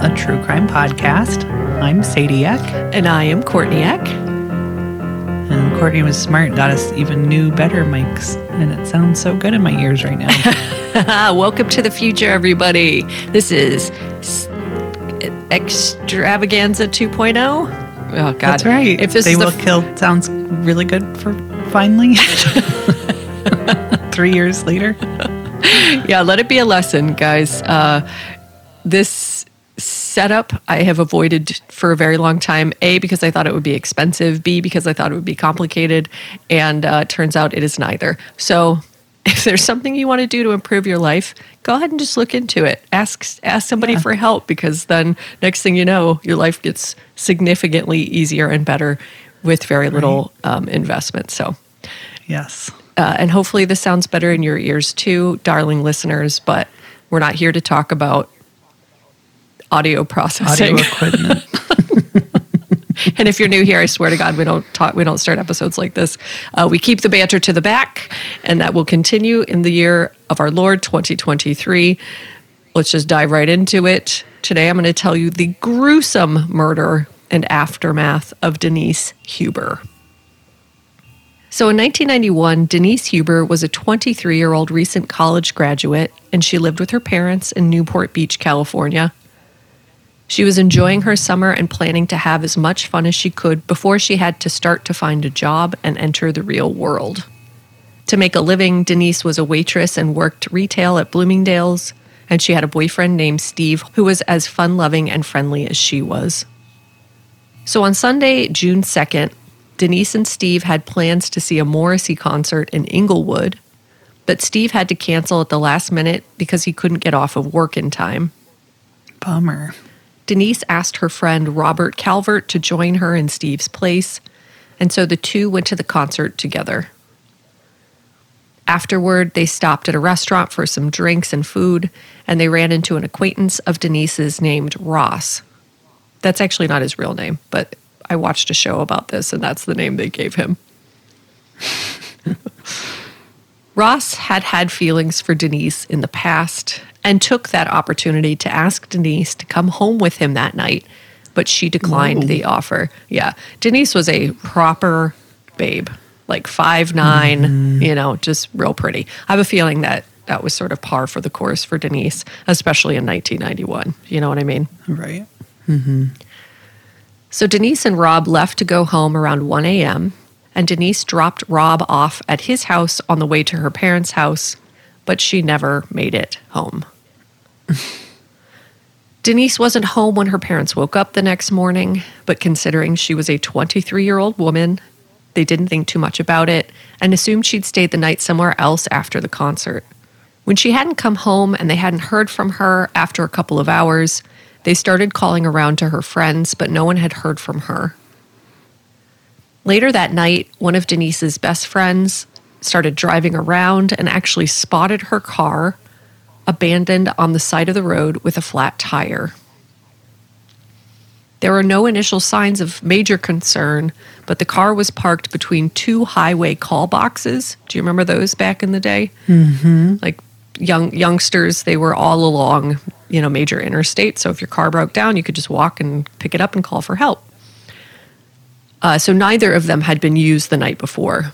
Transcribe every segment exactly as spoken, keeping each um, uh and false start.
A True Crime Podcast. I'm Sadie Eck. And I am Courtney Eck. And Courtney was smart, got us even new, better mics. And it sounds so good in my ears right now. Welcome to the future, everybody. This is Extravaganza two point oh. Oh, God. That's right. If this they is Will f- Kill sounds really good for finally. Three years later. Yeah, let it be a lesson, guys. Uh, this... setup I have avoided for a very long time. A, because I thought it would be expensive. B, because I thought it would be complicated. And uh, turns out it is neither. So if there's something you want to do to improve your life, go ahead and just look into it. Ask ask somebody yeah. for help, because then next thing you know, your life gets significantly easier and better with very little right. um, investment. So yes. Uh, and hopefully this sounds better in your ears too, darling listeners, but we're not here to talk about audio processing. Audio equipment. And if you're new here, I swear to God, we don't talk, we don't start episodes like this. Uh, we keep the banter to the back, and that will continue in the year of our Lord, twenty twenty-three. Let's just dive right into it. Today, I'm going to tell you the gruesome murder and aftermath of Denise Huber. So in nineteen ninety-one, Denise Huber was a twenty-three-year-old recent college graduate, and she lived with her parents in Newport Beach, California. She was enjoying her summer and planning to have as much fun as she could before she had to start to find a job and enter the real world. To make a living, Denise was a waitress and worked retail at Bloomingdale's, and she had a boyfriend named Steve who was as fun-loving and friendly as she was. So on Sunday, June second, Denise and Steve had plans to see a Morrissey concert in Inglewood, but Steve had to cancel at the last minute because he couldn't get off of work in time. Bummer. Denise asked her friend Robert Calvert to join her in Steve's place, and so the two went to the concert together. Afterward, they stopped at a restaurant for some drinks and food, and they ran into an acquaintance of Denise's named Ross. That's actually not his real name, but I watched a show about this, and that's the name they gave him. Ross had had feelings for Denise in the past and took that opportunity to ask Denise to come home with him that night, but she declined Ooh. the offer. Yeah. Denise was a proper babe, like five nine, mm. you know, just real pretty. I have a feeling that that was sort of par for the course for Denise, especially in nineteen ninety-one. You know what I mean? Right. Mm-hmm. So Denise and Rob left to go home around one a.m., and Denise dropped Rob off at his house on the way to her parents' house, but she never made it home. Denise wasn't home when her parents woke up the next morning, but considering she was a twenty-three-year-old woman, They didn't think too much about it and assumed she'd stayed the night somewhere else after the concert. When she hadn't come home and they hadn't heard from her after a couple of hours, they started calling around to her friends, but no one had heard from her. Later that night, one of Denise's best friends started driving around and actually spotted her car abandoned on the side of the road with a flat tire. There were no initial signs of major concern, but the car was parked between two highway call boxes. Do you remember those back in the day? Mm-hmm. Like young youngsters, they were all along, you know, major interstates. So if your car broke down, you could just walk and pick it up and call for help. Uh, so neither of them had been used the night before.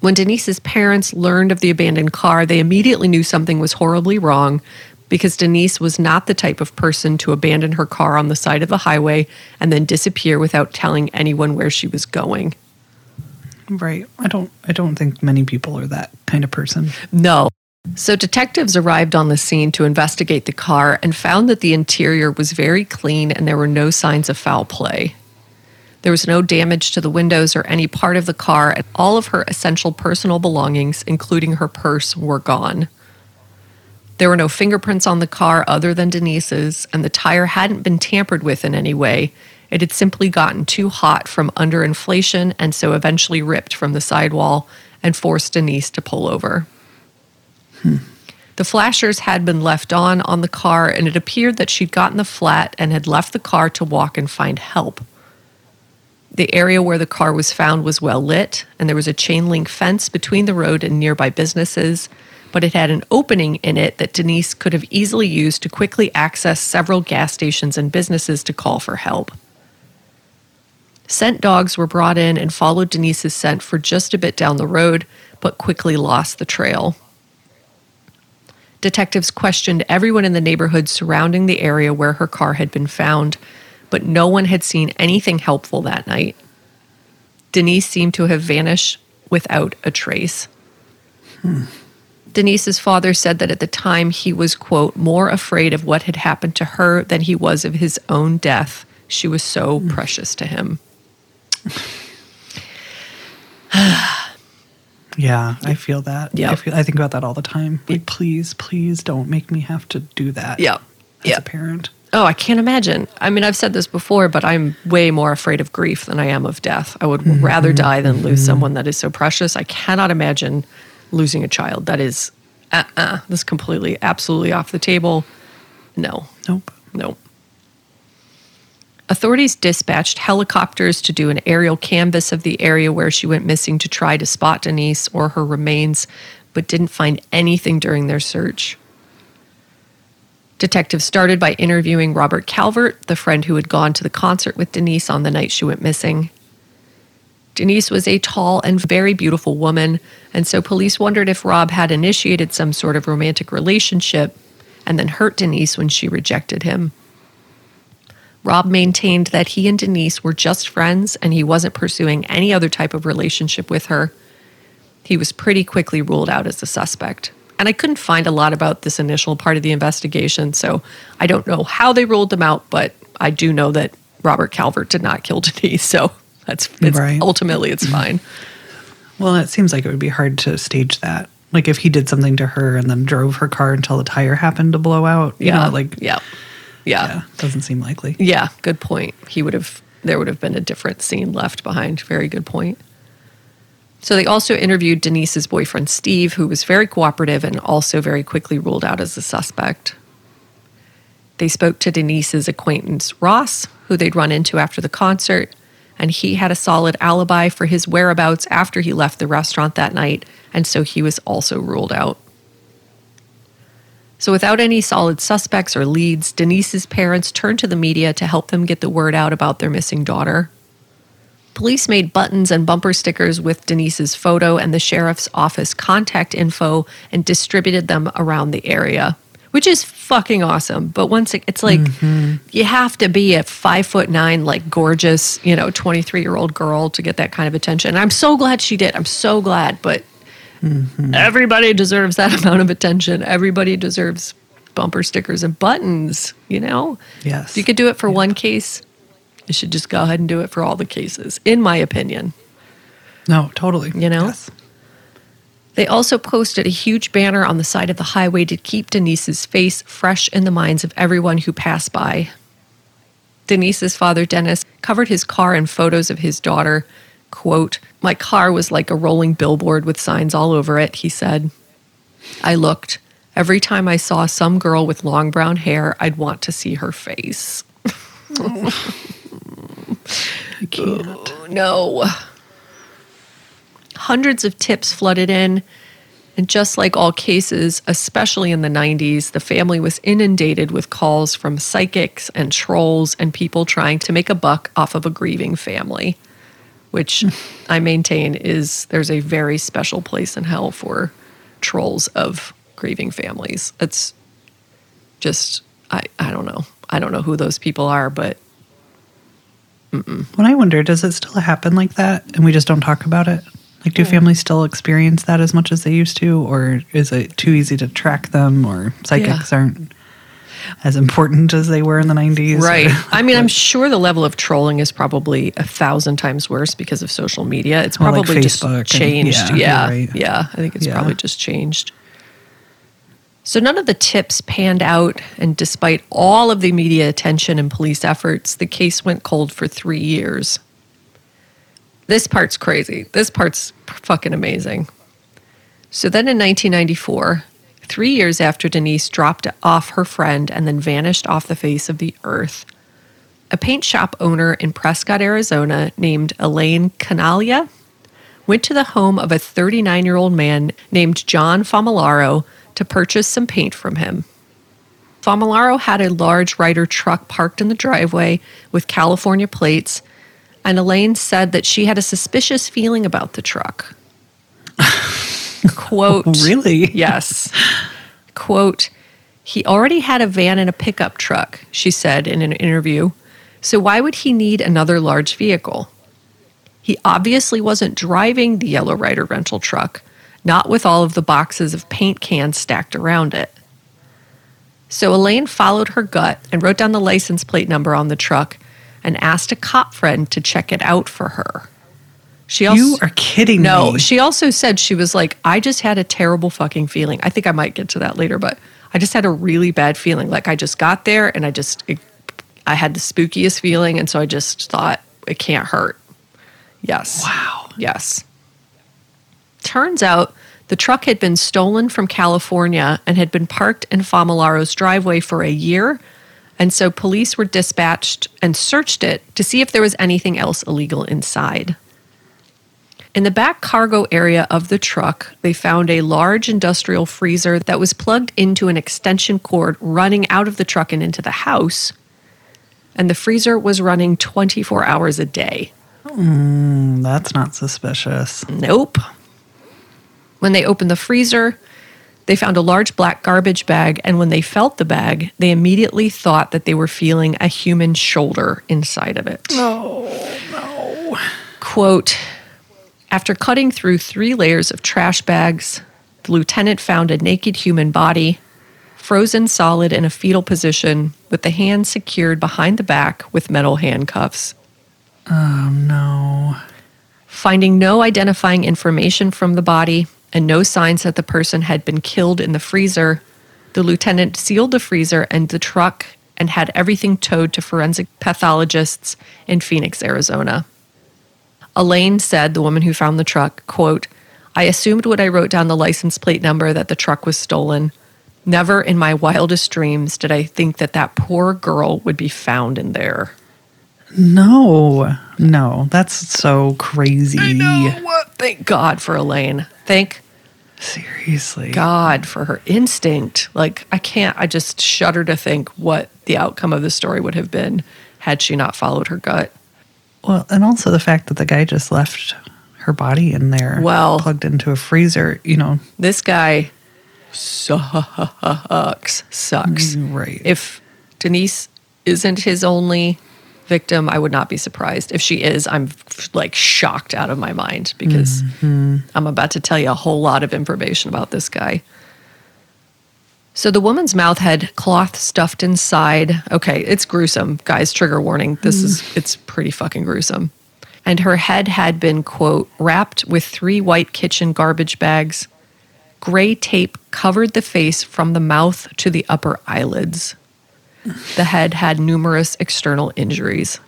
When Denise's parents learned of the abandoned car, they immediately knew something was horribly wrong, because Denise was not the type of person to abandon her car on the side of the highway and then disappear without telling anyone where she was going. Right. I don't I don't think many people are that kind of person. No. So detectives arrived on the scene to investigate the car and found that the interior was very clean and there were no signs of foul play. There was no damage to the windows or any part of the car, and all of her essential personal belongings, including her purse, were gone. There were no fingerprints on the car other than Denise's, and the tire hadn't been tampered with in any way. It had simply gotten too hot from underinflation and so eventually ripped from the sidewall and forced Denise to pull over. Hmm. The flashers had been left on on the car, and it appeared that she'd gotten the flat and had left the car to walk and find help. The area where the car was found was well lit, and there was a chain link fence between the road and nearby businesses, but it had an opening in it that Denise could have easily used to quickly access several gas stations and businesses to call for help. Scent dogs were brought in and followed Denise's scent for just a bit down the road, but quickly lost the trail. Detectives questioned everyone in the neighborhood surrounding the area where her car had been found, but no one had seen anything helpful that night. Denise seemed to have vanished without a trace. Hmm. Denise's father said that at the time he was, quote, more afraid of what had happened to her than he was of his own death. She was so mm. precious to him. Yeah, I feel that. Yeah. I, feel, I think about that all the time. Like, please, please don't make me have to do that. Yeah. As yeah. a parent. Oh, I can't imagine. I mean, I've said this before, but I'm way more afraid of grief than I am of death. I would mm-hmm. rather die than lose mm-hmm. someone that is so precious. I cannot imagine losing a child. That is, uh-uh, that's completely, absolutely off the table. No. Nope. Nope. Authorities dispatched helicopters to do an aerial canvas of the area where she went missing to try to spot Denise or her remains, but didn't find anything during their search. Detectives started by interviewing Robert Calvert, the friend who had gone to the concert with Denise on the night she went missing. Denise was a tall and very beautiful woman, and so police wondered if Rob had initiated some sort of romantic relationship and then hurt Denise when she rejected him. Rob maintained that he and Denise were just friends and he wasn't pursuing any other type of relationship with her. He was pretty quickly ruled out as a suspect. And I couldn't find a lot about this initial part of the investigation, so I don't know how they ruled them out, but I do know that Robert Calvert did not kill Denise, so... That's it's, right. Ultimately, it's fine. Well, it seems like it would be hard to stage that. Like if he did something to her and then drove her car until the tire happened to blow out. You yeah. Know, like yeah. yeah, yeah, doesn't seem likely. Yeah, good point. He would have. There would have been a different scene left behind. Very good point. So they also interviewed Denise's boyfriend Steve, who was very cooperative and also very quickly ruled out as a suspect. They spoke to Denise's acquaintance Ross, who they'd run into after the concert. And he had a solid alibi for his whereabouts after he left the restaurant that night, and so he was also ruled out. So without any solid suspects or leads, Denise's parents turned to the media to help them get the word out about their missing daughter. Police made buttons and bumper stickers with Denise's photo and the sheriff's office contact info and distributed them around the area. Which is fucking awesome. But once it, it's like, mm-hmm. you have to be a five foot nine, like gorgeous, you know, twenty-three year old girl to get that kind of attention. And I'm so glad she did. I'm so glad. But mm-hmm. everybody deserves that amount of attention. Everybody deserves bumper stickers and buttons, you know? Yes. If you could do it for yep. one case, They should just go ahead and do it for all the cases, in my opinion. No, totally. You know? Yes. They also posted a huge banner on the side of the highway to keep Denise's face fresh in the minds of everyone who passed by. Denise's father, Dennis, covered his car in photos of his daughter. Quote, "My car was like a rolling billboard with signs all over it," he said. "I looked. Every time I saw some girl with long brown hair, I'd want to see her face." I can't. Oh, no. Hundreds of tips flooded in, and just like all cases, especially in the nineties, the family was inundated with calls from psychics and trolls and people trying to make a buck off of a grieving family, which I maintain is there's a very special place in hell for trolls of grieving families. It's just, I, I don't know. I don't know who those people are, but mm-mm. When I wonder, does it still happen like that and we just don't talk about it? Like, do families still experience that as much as they used to, or is it too easy to track them, or psychics yeah. aren't as important as they were in the nineties? Right. I mean, I'm sure the level of trolling is probably a thousand times worse because of social media. It's well, probably like just changed. And, yeah, yeah, right. yeah. I think it's yeah. probably just changed. So none of the tips panned out, and despite all of the media attention and police efforts, the case went cold for three years. This part's crazy. This part's fucking amazing. So then in nineteen ninety-four, three years after Denise dropped off her friend and then vanished off the face of the earth, a paint shop owner in Prescott, Arizona, named Elaine Canalia, went to the home of a thirty-nine-year-old man named John Famalaro to purchase some paint from him. Famalaro had a large Ryder truck parked in the driveway with California plates, and Elaine said that she had a suspicious feeling about the truck. Quote. Really? Yes. Quote, "He already had a van and a pickup truck," she said in an interview. "So why would he need another large vehicle? He obviously wasn't driving the yellow Ryder rental truck, not with all of the boxes of paint cans stacked around it." So Elaine followed her gut and wrote down the license plate number on the truck and asked a cop friend to check it out for her. She also, you are kidding no, me. No, she also said, she was like, "I just had a terrible fucking feeling." I think I might get to that later, but I just had a really bad feeling. Like, I just got there, and I just, it, I had the spookiest feeling, and so I just thought, it can't hurt. Yes. Wow. Yes. Turns out, the truck had been stolen from California and had been parked in Famalaro's driveway for a year, and so police were dispatched and searched it to see if there was anything else illegal inside. In the back cargo area of the truck, they found a large industrial freezer that was plugged into an extension cord running out of the truck and into the house, and the freezer was running twenty-four hours a day. Mm, that's not suspicious. Nope. When they opened the freezer, they found a large black garbage bag, and when they felt the bag, they immediately thought that they were feeling a human shoulder inside of it. No, no. Quote, "After cutting through three layers of trash bags, the lieutenant found a naked human body, frozen solid in a fetal position, with the hands secured behind the back with metal handcuffs." Oh, no. "Finding no identifying information from the body, and no signs that the person had been killed in the freezer, the lieutenant sealed the freezer and the truck and had everything towed to forensic pathologists in Phoenix, Arizona." Elaine said, the woman who found the truck, quote, "I assumed when I wrote down the license plate number that the truck was stolen. Never in my wildest dreams did I think that that poor girl would be found in there." No, no, that's so crazy. I know. Thank God for Elaine. Thank seriously God for her instinct. Like, I can't, I just shudder to think what the outcome of the story would have been had she not followed her gut. Well, and also the fact that the guy just left her body in there, well, plugged into a freezer, you know. This guy sucks, sucks. Right. If Denise isn't his only victim, I would not be surprised. If she is, I'm like shocked out of my mind, because mm-hmm. I'm about to tell you a whole lot of information about this guy. So the woman's mouth had cloth stuffed inside. Okay, it's gruesome. Guys, trigger warning. This mm. is, it's pretty fucking gruesome. And her head had been, quote, wrapped with three white kitchen garbage bags. Gray tape covered the face from the mouth to the upper eyelids. The head had numerous external injuries.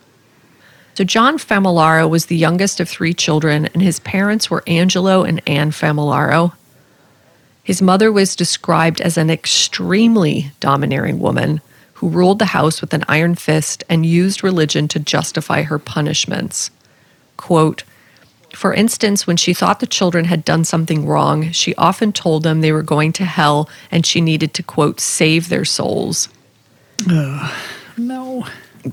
So John Famalaro was the youngest of three children, and his parents were Angelo and Anne Famalaro. His mother was described as an extremely domineering woman who ruled the house with an iron fist and used religion to justify her punishments. Quote, for instance, when she thought the children had done something wrong, she often told them they were going to hell and she needed to, quote, save their souls. Ugh, no.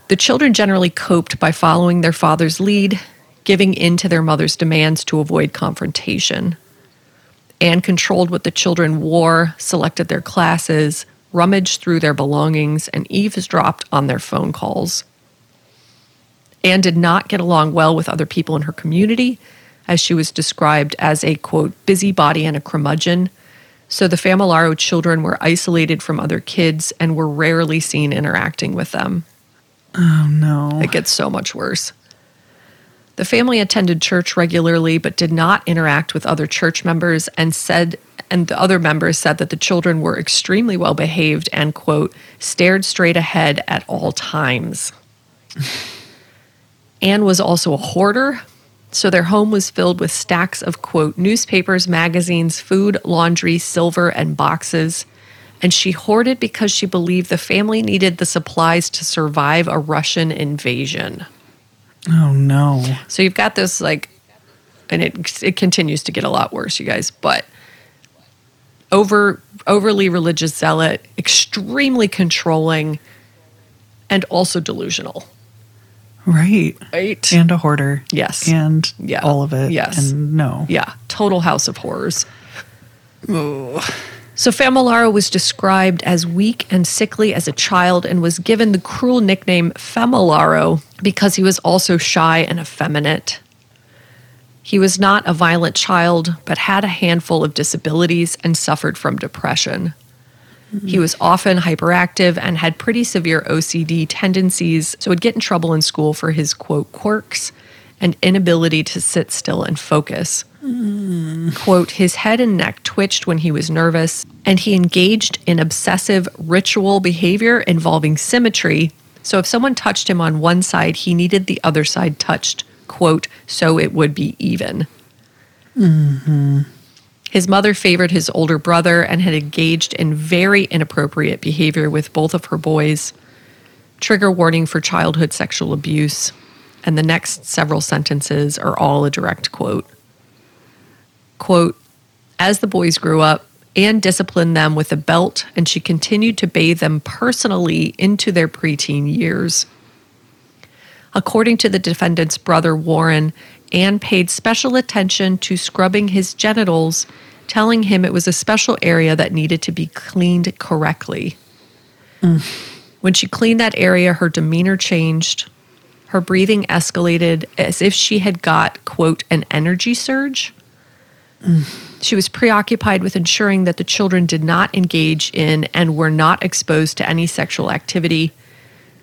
The children generally coped by following their father's lead, giving in to their mother's demands to avoid confrontation. Anne controlled what the children wore, selected their classes, rummaged through their belongings, and eavesdropped on their phone calls. Anne did not get along well with other people in her community, as she was described as a, quote, busybody and a curmudgeon. So the Famalaro children were isolated from other kids and were rarely seen interacting with them. Oh, no. It gets so much worse. The family attended church regularly but did not interact with other church members, and said, and the other members said that the children were extremely well-behaved and, quote, stared straight ahead at all times. Anne was also a hoarder, so their home was filled with stacks of, quote, newspapers, magazines, food, laundry, silver, and boxes. And she hoarded because she believed the family needed the supplies to survive a Russian invasion. Oh, no. So you've got this, like, and it it continues to get a lot worse, you guys, but over overly religious zealot, extremely controlling, and also delusional. Right. Right. And a hoarder. Yes. And yeah. all of it. Yes. And no. Yeah. Total house of horrors. Oh. So Famalaro was described as weak and sickly as a child and was given the cruel nickname Famalaro because he was also shy and effeminate. He was not a violent child, but had a handful of disabilities and suffered from depression. Mm-hmm. He was often hyperactive and had pretty severe O C D tendencies, so would get in trouble in school for his, quote, quirks and inability to sit still and focus. Mm. Quote, his head and neck twitched when he was nervous, and he engaged in obsessive ritual behavior involving symmetry. So if someone touched him on one side, he needed the other side touched, quote, so it would be even. Mm-hmm. His mother favored his older brother and had engaged in very inappropriate behavior with both of her boys. Trigger warning for childhood sexual abuse. And the next several sentences are all a direct quote. Quote, as the boys grew up, Anne disciplined them with a belt, and she continued to bathe them personally into their preteen years. According to the defendant's brother, Warren, Anne paid special attention to scrubbing his genitals, telling him it was a special area that needed to be cleaned correctly. Mm. When she cleaned that area, her demeanor changed. Her breathing escalated as if she had got, quote, an energy surge. Mm. She was preoccupied with ensuring that the children did not engage in and were not exposed to any sexual activity.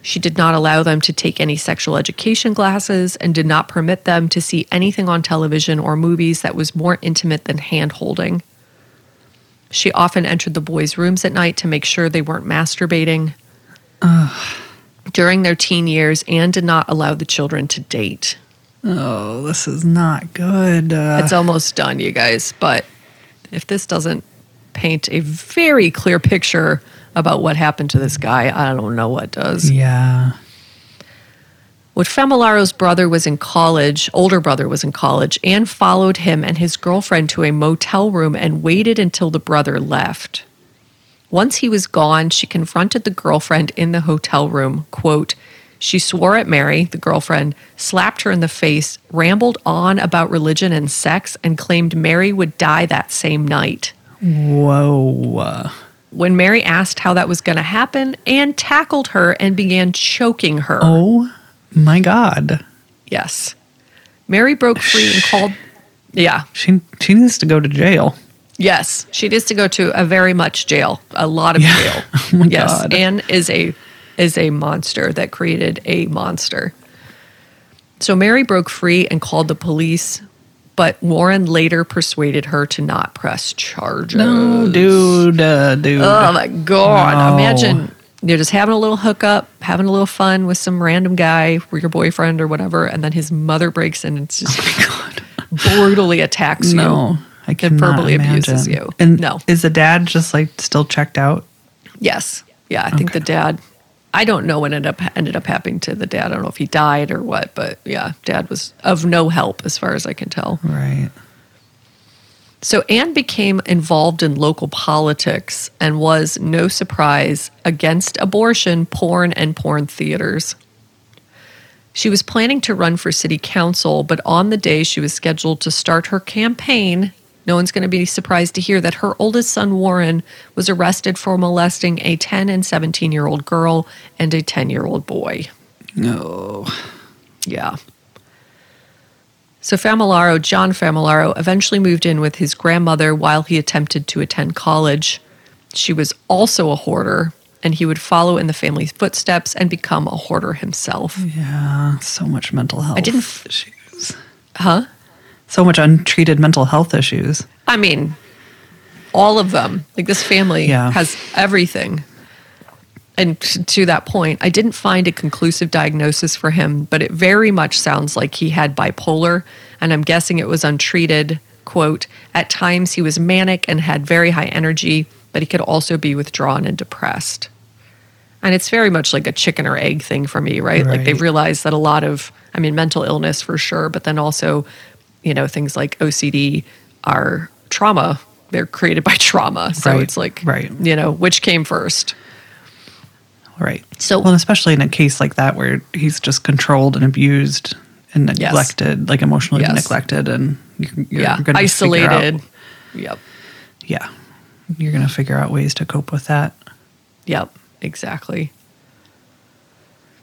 She did not allow them to take any sexual education classes and did not permit them to see anything on television or movies that was more intimate than hand-holding. She often entered the boys' rooms at night to make sure they weren't masturbating. Ugh. During their teen years, Anne did not allow the children to date. Oh, this is not good. Uh, it's almost done, you guys. But if this doesn't paint a very clear picture about what happened to this guy, I don't know what does. Yeah. When Famalaro's brother was in college, older brother was in college, Anne followed him and his girlfriend to a motel room and waited until the brother left. Once he was gone, she confronted the girlfriend in the hotel room. Quote, she swore at Mary, the girlfriend, slapped her in the face, rambled on about religion and sex, and claimed Mary would die that same night. Whoa. When Mary asked how that was going to happen, Anne tackled her and began choking her. Oh, my God. Yes. Mary broke free and called... Yeah. She, she needs to go to jail. Yes, she needs to go to a very much jail, a lot of yeah. jail. Oh my yes, God. Anne is a is a monster that created a monster. So Mary broke free and called the police, but Warren later persuaded her to not press charges. No, dude, uh, dude. Oh my God! No. Imagine you're just having a little hookup, having a little fun with some random guy, or your boyfriend or whatever, and then his mother breaks in and just oh my God. brutally attacks no. you. No. I cannot verbally imagine. Abuses you. And no. Is the dad just like still checked out? Yes. Yeah, I think okay. the dad, I don't know what ended up, ended up happening to the dad. I don't know if he died or what, but yeah, dad was of no help as far as I can tell. Right. So Anne became involved in local politics and was, no surprise, against abortion, porn, and porn theaters. She was planning to run for city council, but on the day she was scheduled to start her campaign, no one's going to be surprised to hear that her oldest son, Warren, was arrested for molesting a ten and seventeen-year-old girl and a ten-year-old boy. No. Yeah. So Famalaro, John Famalaro, eventually moved in with his grandmother while he attempted to attend college. She was also a hoarder, and he would follow in the family's footsteps and become a hoarder himself. Yeah, so much mental health I didn't f- issues. Huh? So much untreated mental health issues. I mean, all of them. Like, this family yeah. has everything. And t- to that point, I didn't find a conclusive diagnosis for him, but it very much sounds like he had bipolar, and I'm guessing it was untreated. Quote, at times he was manic and had very high energy, but he could also be withdrawn and depressed. And it's very much like a chicken or egg thing for me, right? Right. Like, they realize that a lot of, I mean, mental illness for sure, but then also, you know, things like O C D are trauma. They're created by trauma. So right, it's like, right. you know, which came first? Right. So, well, especially in a case like that where he's just controlled and abused and neglected, yes. like emotionally yes. neglected and you're, you're yeah. going to isolated. Out, yep. Yeah. You're going to figure out ways to cope with that. Yep, exactly.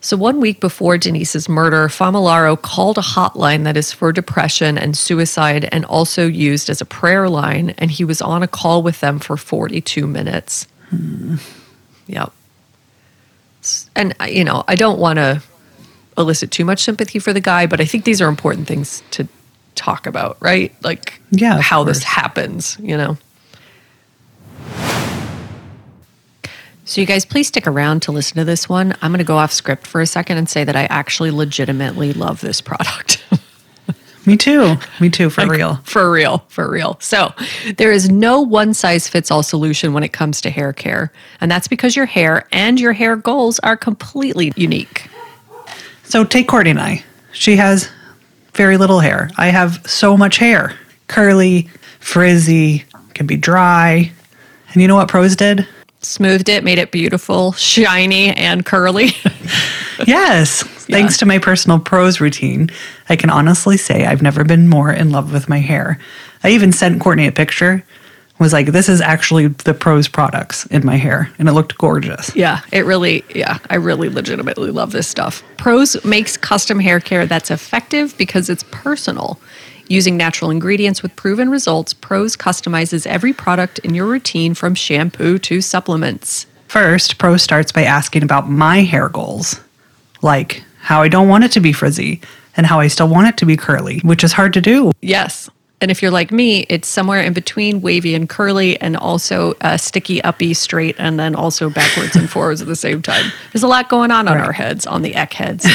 So one week before Denise's murder, Famalaro called a hotline that is for depression and suicide and also used as a prayer line, and he was on a call with them for forty-two minutes. Hmm. Yep. And, you know, I don't want to elicit too much sympathy for the guy, but I think these are important things to talk about, right? Like yeah, how this happens, you know? So you guys, please stick around to listen to this one. I'm going to go off script for a second and say that I actually legitimately love this product. Me too. Me too, for like, real. For real, for real. So there is no one-size-fits-all solution when it comes to hair care, and that's because your hair and your hair goals are completely unique. So take Courtney and I. She has very little hair. I have so much hair. Curly, frizzy, can be dry. And you know what Prose did? Smoothed it, made it beautiful, shiny, and curly. Yes. Yeah. Thanks to my personal Prose routine, I can honestly say I've never been more in love with my hair. I even sent Courtney a picture. Was like, this is actually the Prose products in my hair, and it looked gorgeous. Yeah, it really, yeah, I really legitimately love this stuff. Prose makes custom hair care that's effective because it's personal. Using natural ingredients with proven results, Prose customizes every product in your routine from shampoo to supplements. First, Prose starts by asking about my hair goals, like how I don't want it to be frizzy and how I still want it to be curly, which is hard to do. Yes. And if you're like me, it's somewhere in between wavy and curly and also uh, sticky, uppy, straight, and then also backwards and forwards at the same time. There's a lot going on on right. our heads, on the Eck heads.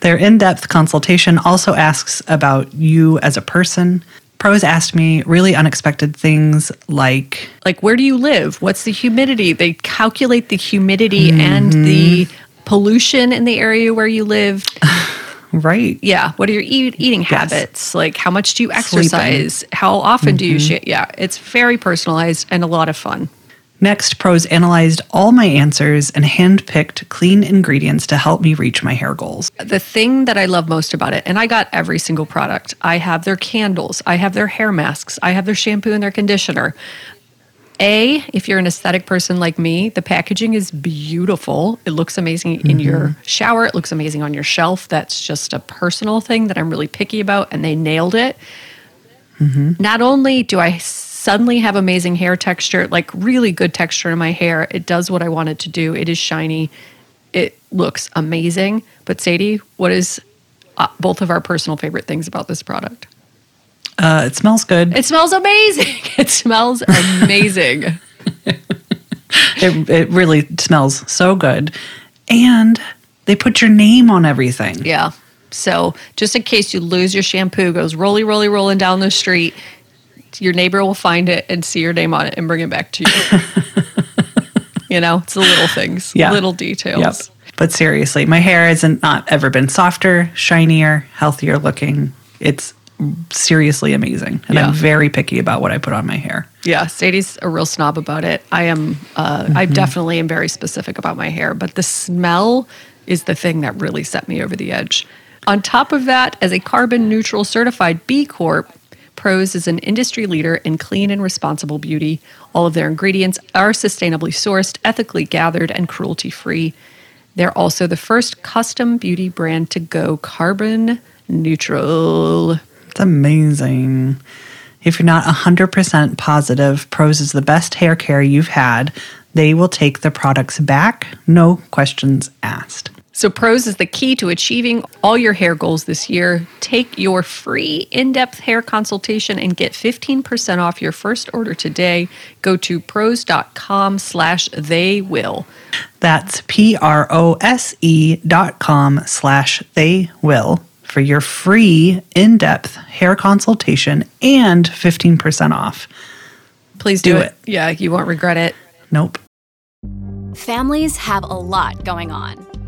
Their in-depth consultation also asks about you as a person. Prose asked me really unexpected things like... Like, where do you live? What's the humidity? They calculate the humidity mm-hmm. and the pollution in the area where you live. Right. Yeah. What are your eat- eating yes. habits? Like, how much do you exercise? Sleeping. How often mm-hmm. do you... Sh- yeah, it's very personalized and a lot of fun. Next, Prose analyzed all my answers and hand-picked clean ingredients to help me reach my hair goals. The thing that I love most about it, and I got every single product, I have their candles, I have their hair masks, I have their shampoo and their conditioner. A, if you're an aesthetic person like me, the packaging is beautiful. It looks amazing mm-hmm. in your shower. It looks amazing on your shelf. That's just a personal thing that I'm really picky about, and they nailed it. Mm-hmm. Not only do I suddenly have amazing hair texture, like really good texture in my hair, it does what I want it to do. It is shiny. It looks amazing. But Sadie, what is uh, both of our personal favorite things about this product? Uh, it smells good. It smells amazing. It smells amazing. it, it really smells so good. And they put your name on everything. Yeah. So just in case you lose your shampoo, goes rolly, rolly, rolling down the street, your neighbor will find it and see your name on it and bring it back to you. You know, it's the little things, yeah. little details. Yep. But seriously, my hair hasn't not ever been softer, shinier, healthier looking. It's seriously amazing. And yeah. I'm very picky about what I put on my hair. Yeah, Sadie's a real snob about it. I am, uh, mm-hmm. I definitely am very specific about my hair, but the smell is the thing that really set me over the edge. On top of that, as a carbon neutral certified B Corp, Prose is an industry leader in clean and responsible beauty. All of their ingredients are sustainably sourced, ethically gathered, and cruelty free. They're also the first custom beauty brand to go carbon neutral. It's amazing. If you're not one hundred percent positive Prose is the best hair care you've had, they will take the products back, no questions asked. So Prose is the key to achieving all your hair goals this year. Take your free in-depth hair consultation and get fifteen percent off your first order today. Go to prose.com slash they will. That's P R O S E dot com slash they will for your free in-depth hair consultation and fifteen percent off. Please do, do it. it. Yeah, you won't regret it. Nope. Families have a lot going on.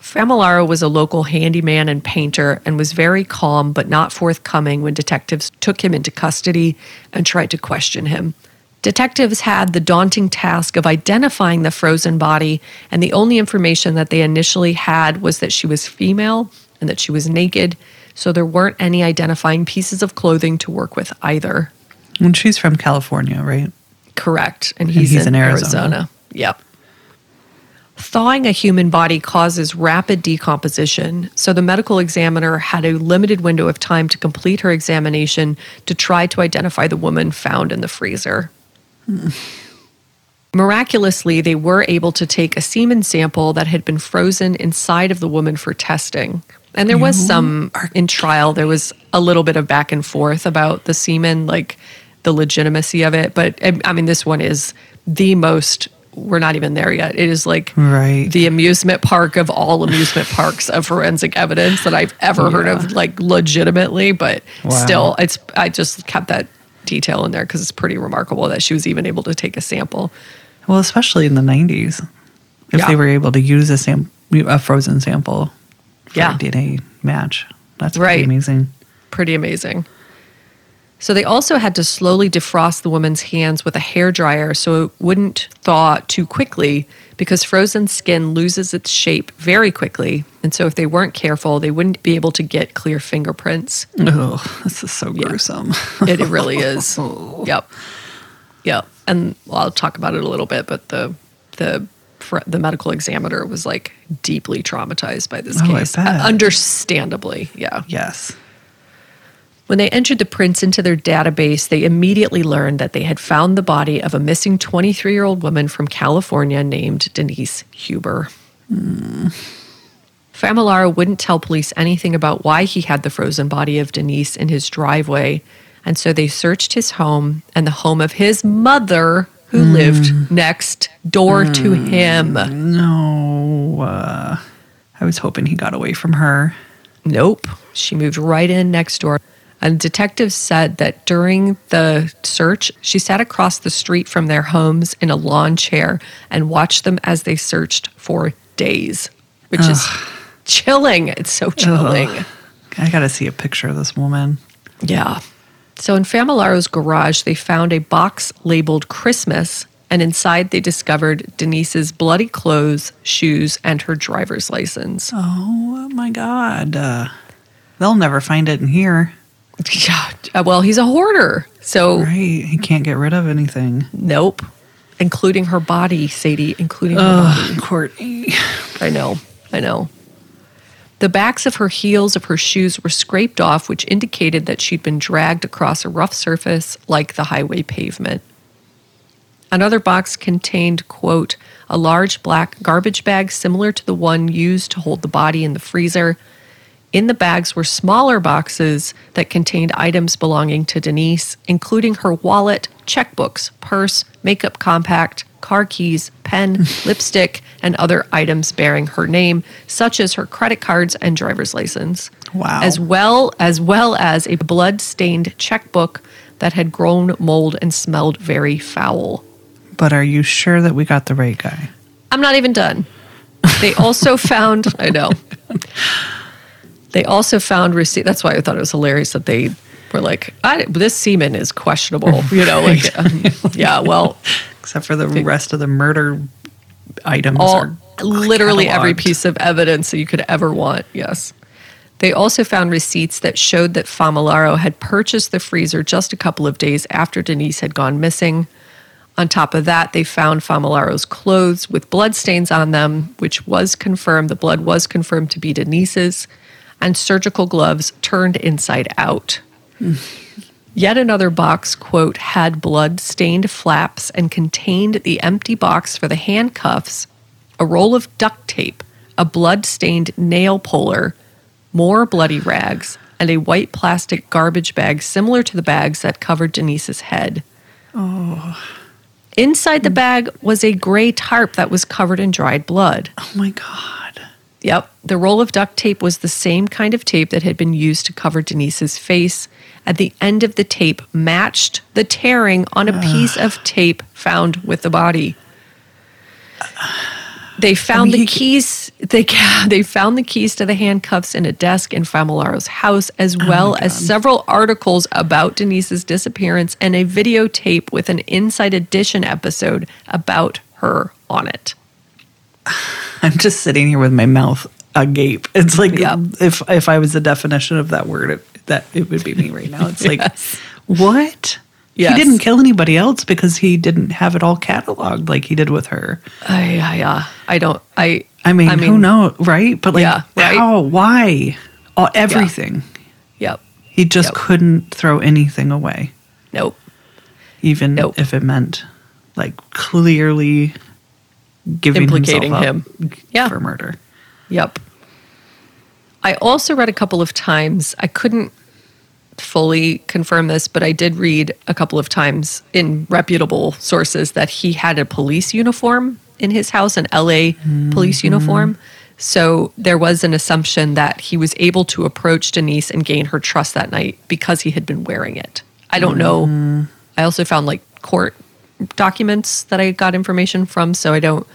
Famalaro was a local handyman and painter and was very calm but not forthcoming when detectives took him into custody and tried to question him. Detectives had the daunting task of identifying the frozen body, and the only information that they initially had was that she was female and that she was naked, so there weren't any identifying pieces of clothing to work with either. And she's from California, right? Correct. And he's, and he's in, in Arizona. Arizona. Yep. Thawing a human body causes rapid decomposition, so the medical examiner had a limited window of time to complete her examination to try to identify the woman found in the freezer. Hmm. Miraculously, they were able to take a semen sample that had been frozen inside of the woman for testing. And there was some, in trial, there was a little bit of back and forth about the semen, like the legitimacy of it. But, I mean, this one is the most... We're not even there yet. It is like right. the amusement park of all amusement parks of forensic evidence that I've ever yeah. heard of, like legitimately, but wow. still, it's. I just kept that detail in there because it's pretty remarkable that she was even able to take a sample. Well, especially in the nineties, if yeah. they were able to use a, sam- a frozen sample for yeah. a D N A match. That's pretty right. amazing. Pretty amazing. So they also had to slowly defrost the woman's hands with a hairdryer so it wouldn't thaw too quickly, because frozen skin loses its shape very quickly. And so if they weren't careful, they wouldn't be able to get clear fingerprints. Oh, this is so yeah. gruesome. It, it really is. Yep. Yep. And well, I'll talk about it a little bit, but the the the medical examiner was like deeply traumatized by this oh, case. I bet. Uh, understandably, yeah. Yes. When they entered the prints into their database, they immediately learned that they had found the body of a missing twenty-three-year-old woman from California named Denise Huber. Mm. Famalaro wouldn't tell police anything about why he had the frozen body of Denise in his driveway, and so they searched his home and the home of his mother, who mm. lived next door mm. to him. No. Uh, I was hoping he got away from her. Nope. She moved right in next door. And detectives said that during the search, she sat across the street from their homes in a lawn chair and watched them as they searched for days, which Ugh. is chilling. It's so chilling. Ugh. I got to see a picture of this woman. Yeah. So in Famalaro's garage, they found a box labeled Christmas, and inside they discovered Denise's bloody clothes, shoes, and her driver's license. Oh, my God. Uh, they'll never find it in here. Yeah. Well, he's a hoarder. So right. He can't get rid of anything. Nope. Including her body, Sadie, including her Ugh, body. Courtney. I know. I know. The backs of her heels of her shoes were scraped off, which indicated that she'd been dragged across a rough surface like the highway pavement. Another box contained, quote, a large black garbage bag similar to the one used to hold the body in the freezer. In the bags were smaller boxes that contained items belonging to Denise, including her wallet, checkbooks, purse, makeup compact, car keys, pen, lipstick, and other items bearing her name, such as her credit cards and driver's license. Wow. As well as well as a blood-stained checkbook that had grown mold and smelled very foul. But are you sure that we got the right guy? I'm not even done. They also found, I know. They also found receipt. That's why I thought it was hilarious that they were like, I, "This semen is questionable." You know, like, um, yeah. Well, except for the they, rest of the murder items, all, are literally cataloged. Every piece of evidence that you could ever want. Yes. They also found receipts that showed that Famalaro had purchased the freezer just a couple of days after Denise had gone missing. On top of that, they found Famalaro's clothes with blood stains on them, which was confirmed. The blood was confirmed to be Denise's. And surgical gloves turned inside out. Yet another box, quote, had blood-stained flaps and contained the empty box for the handcuffs, a roll of duct tape, a blood-stained nail puller, more bloody rags, and a white plastic garbage bag similar to the bags that covered Denise's head. Oh. Inside the bag was a gray tarp that was covered in dried blood. Oh, my God. Yep, the roll of duct tape was the same kind of tape that had been used to cover Denise's face. At the end of the tape matched the tearing on a piece of tape found with the body. They found I mean, the keys. They they found the keys to the handcuffs in a desk in Famalaro's house, as well oh as several articles about Denise's disappearance and a videotape with an Inside Edition episode about her on it. I'm just sitting here with my mouth agape. It's like yeah. if if I was the definition of that word, it, that it would be me right now. It's like, yes. What? Yes. He didn't kill anybody else because he didn't have it all cataloged like he did with her. I, I, uh, I don't. I. I mean, I mean, who knows, right? But like, yeah, right? How? Why? All, everything. Yeah. Yep. He just yep. couldn't throw anything away. Nope. Even nope. if it meant like clearly. Giving implicating him yeah. for murder. Yep. I also read a couple of times, I couldn't fully confirm this, but I did read a couple of times in reputable sources that he had a police uniform in his house, an L A mm-hmm. police uniform. So there was an assumption that he was able to approach Denise and gain her trust that night because he had been wearing it. I don't mm-hmm. know. I also found like court documents that I got information from, so I don't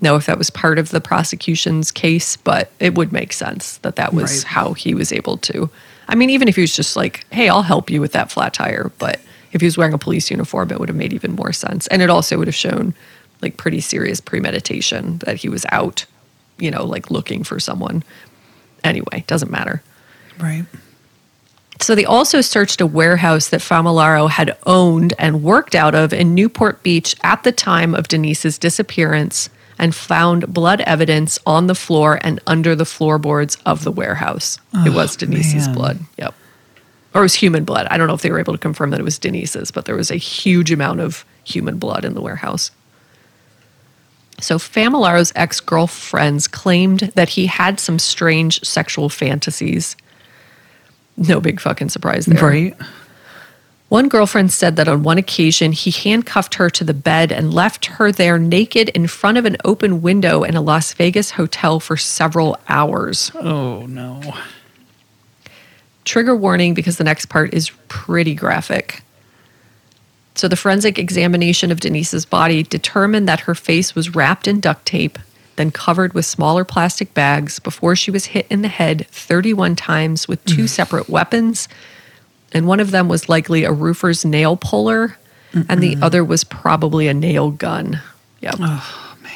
know if that was part of the prosecution's case, but it would make sense that that was right. how he was able to. I mean, even if he was just like, hey, I'll help you with that flat tire, but if he was wearing a police uniform, it would have made even more sense. And it also would have shown like pretty serious premeditation that he was out, you know, like looking for someone. Anyway, doesn't matter. Right. So they also searched a warehouse that Famalaro had owned and worked out of in Newport Beach at the time of Denise's disappearance and found blood evidence on the floor and under the floorboards of the warehouse. Oh, it was Denise's man. blood. Yep. Or it was human blood. I don't know if they were able to confirm that it was Denise's, but there was a huge amount of human blood in the warehouse. So Famalaro's ex-girlfriends claimed that he had some strange sexual fantasies. No big fucking surprise there. Right. One girlfriend said that on one occasion, he handcuffed her to the bed and left her there naked in front of an open window in a Las Vegas hotel for several hours. Oh, no. Trigger warning, because the next part is pretty graphic. So the forensic examination of Denise's body determined that her face was wrapped in duct tape, then covered with smaller plastic bags before she was hit in the head thirty-one times with two separate weapons, And one of them was likely a roofer's nail puller, Mm-mm. and the other was probably a nail gun. Yep. Oh, man.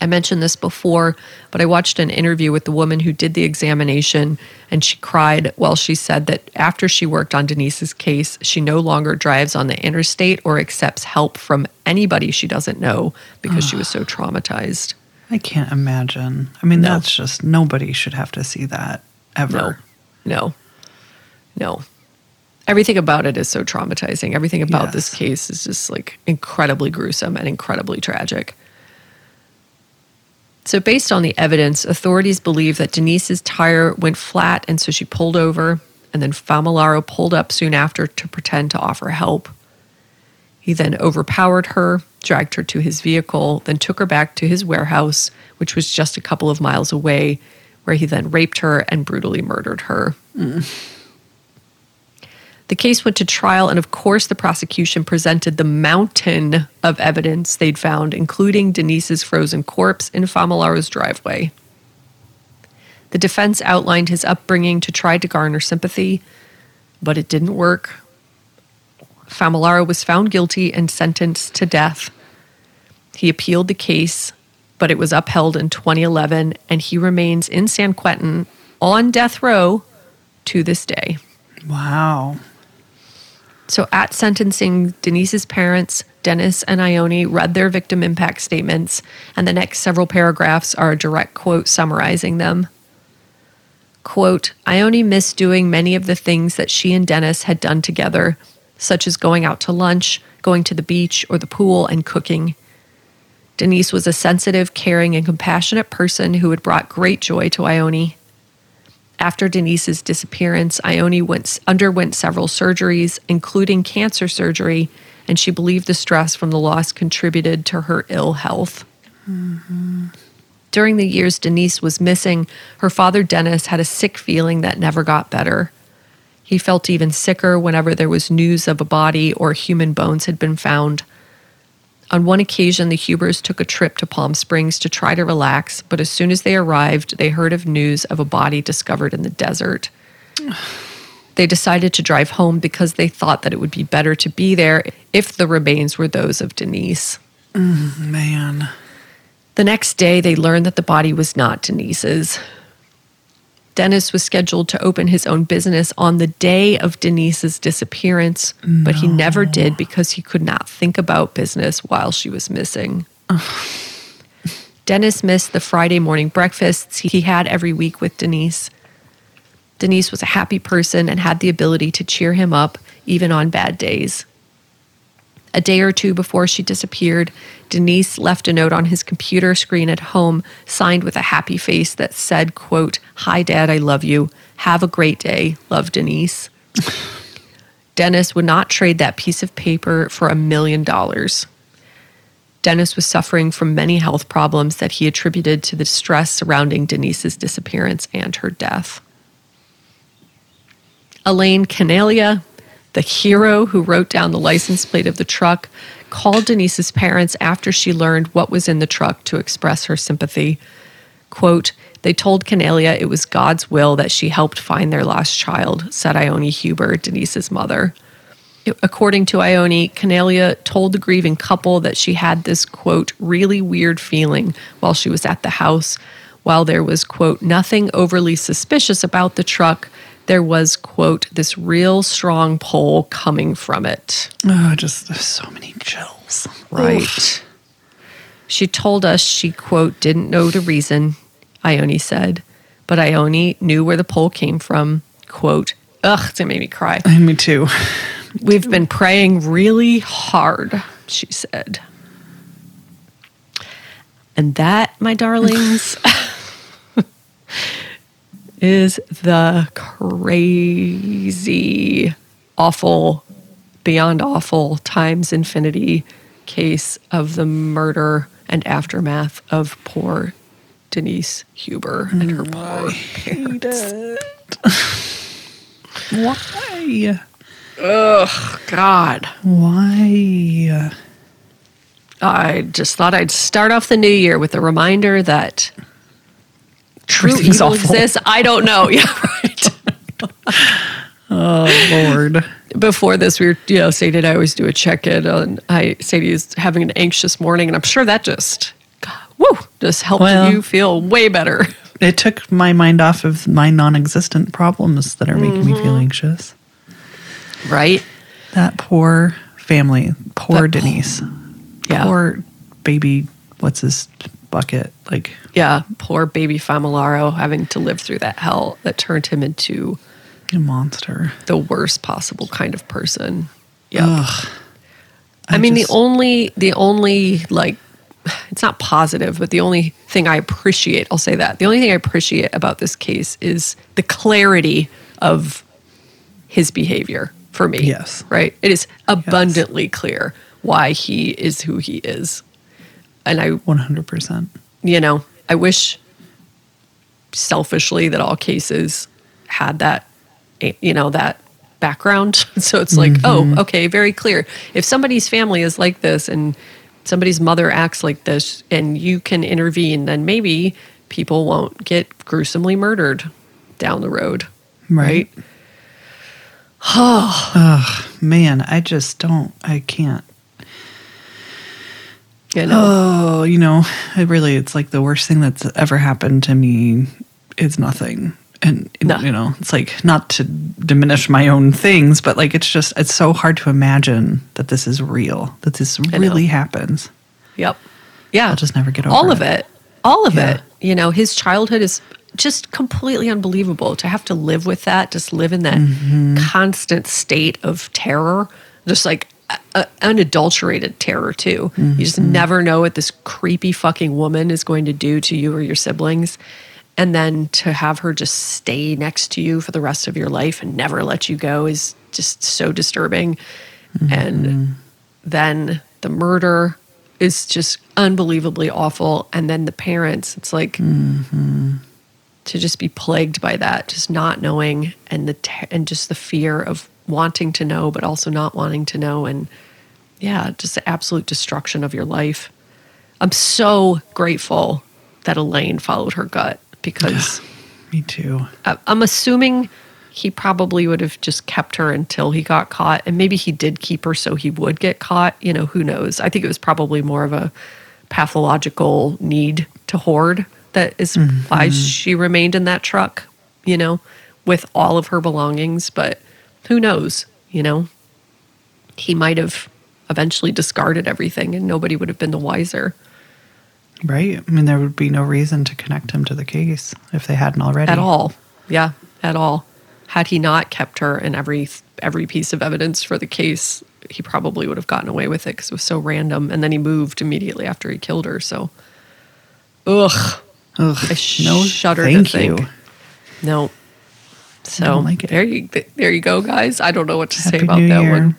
I mentioned this before, but I watched an interview with the woman who did the examination, and she cried while she said that after she worked on Denise's case, she no longer drives on the interstate or accepts help from anybody she doesn't know because oh. she was so traumatized. I can't imagine. I mean, no. that's just, nobody should have to see that ever. No, no, no. Everything about it is so traumatizing. Everything about yes. this case is just like incredibly gruesome and incredibly tragic. So based on the evidence, authorities believe that Denise's tire went flat and so she pulled over, and then Famalaro pulled up soon after to pretend to offer help. He then overpowered her, dragged her to his vehicle, then took her back to his warehouse, which was just a couple of miles away, where he then raped her and brutally murdered her. Mm. The case went to trial, and of course the prosecution presented the mountain of evidence they'd found, including Denise's frozen corpse in Famalaro's driveway. The defense outlined his upbringing to try to garner sympathy, but it didn't work. Famalaro was found guilty and sentenced to death. He appealed the case, but it was upheld in twenty eleven, and he remains in San Quentin on death row to this day. Wow. So at sentencing, Denise's parents, Dennis and Ione, read their victim impact statements, and the next several paragraphs are a direct quote summarizing them. Quote, "Ione missed doing many of the things that she and Dennis had done together, such as going out to lunch, going to the beach or the pool, and cooking. Denise was a sensitive, caring, and compassionate person who had brought great joy to Ione. After Denise's disappearance, Ione went, underwent several surgeries, including cancer surgery, and she believed the stress from the loss contributed to her ill health." Mm-hmm. During the years Denise was missing, her father Dennis had a sick feeling that never got better. He felt even sicker whenever there was news of a body or human bones had been found. On one occasion, the Hubers took a trip to Palm Springs to try to relax, but as soon as they arrived, they heard of news of a body discovered in the desert. They decided to drive home because they thought that it would be better to be there if the remains were those of Denise. Mm, man. The next day, they learned that the body was not Denise's. Dennis was scheduled to open his own business on the day of Denise's disappearance, no. but he never did because he could not think about business while she was missing. Ugh. Dennis missed the Friday morning breakfasts he had every week with Denise. Denise was a happy person and had the ability to cheer him up, even on bad days. A day or two before she disappeared, Denise left a note on his computer screen at home, signed with a happy face that said, quote, "Hi, Dad, I love you. Have a great day. Love, Denise." Dennis would not trade that piece of paper for a million dollars. Dennis was suffering from many health problems that he attributed to the stress surrounding Denise's disappearance and her death. Elaine Canalia, the hero who wrote down the license plate of the truck, called Denise's parents after she learned what was in the truck to express her sympathy. Quote, "They told Canalia it was God's will that she helped find their lost child," said Ione Huber, Denise's mother. According to Ione, Canalia told the grieving couple that she had this, quote, "really weird feeling" while she was at the house. While there was, quote, "nothing overly suspicious about the truck, there was," quote, "this real strong pull coming from it." Oh, just there's so many chills. Right. Oof. "She told us she," quote, "didn't know the reason," Ione said, "but Ione knew where the pull came from," quote, "ugh, that made me cry." Me too. Me "We've too. been praying really hard," she said. And that, my darlings, is the crazy, awful, beyond awful, times infinity case of the murder and aftermath of poor Denise Huber and her poor parents. Why? Ugh, God. Why? I just thought I'd start off the new year with a reminder that true evil exists. I don't know. Yeah, right. Oh, Lord. Before this, we were, you know, Sadie and I always do a check-in on, I, Sadie is having an anxious morning, and I'm sure that just, woo, just helped well, you feel way better. It took my mind off of my non-existent problems that are making mm-hmm. me feel anxious. Right? That poor family, poor that, Denise, yeah. poor baby, what's his bucket, like. Yeah, poor baby Famalaro having to live through that hell that turned him into a monster. The worst possible kind of person. Yeah. I, I mean, just, the only, the only, like, it's not positive, but the only thing I appreciate, I'll say that, the only thing I appreciate about this case is the clarity of his behavior for me. Yes. Right? It is abundantly yes. clear why he is who he is. And I... one hundred percent. You know, I wish selfishly that all cases had that, you know, that background. So it's like, mm-hmm. oh, okay, very clear. If somebody's family is like this and somebody's mother acts like this and you can intervene, then maybe people won't get gruesomely murdered down the road. Right. right? Oh. oh, man, I just don't, I can't. You know. Oh, you know, it really, it's like the worst thing that's ever happened to me is nothing. And, no. you know, it's like, not to diminish my own things, but like, it's just, it's so hard to imagine that this is real, that this really happens. Yep. Yeah. I'll just never get over it. All of it. it. All of yeah. it. You know, his childhood is just completely unbelievable. To have to live with that, just live in that mm-hmm. constant state of terror, just like uh, uh, unadulterated terror too. Mm-hmm. You just never know what this creepy fucking woman is going to do to you or your siblings. And then to have her just stay next to you for the rest of your life and never let you go is just so disturbing. Mm-hmm. And then the murder is just unbelievably awful. And then the parents, it's like mm-hmm. to just be plagued by that, just not knowing and the te- and just the fear of wanting to know but also not wanting to know. And yeah, just the absolute destruction of your life. I'm so grateful that Elaine followed her gut. Because me too. I'm assuming he probably would have just kept her until he got caught. And maybe he did keep her so he would get caught. You know, who knows? I think it was probably more of a pathological need to hoard that is mm-hmm. why she remained in that truck, you know, with all of her belongings. But who knows? You know, he might have eventually discarded everything and nobody would have been the wiser. Right. I mean, there would be no reason to connect him to the case if they hadn't already. At all. Yeah, at all. Had he not kept her in every every piece of evidence for the case, he probably would have gotten away with it because it was so random. And then he moved immediately after he killed her. So, ugh. Ugh. I sh- no, shudder to think. You. No. So, I don't like it. There, you, there you go, guys. I don't know what to Happy say about New that Year. One.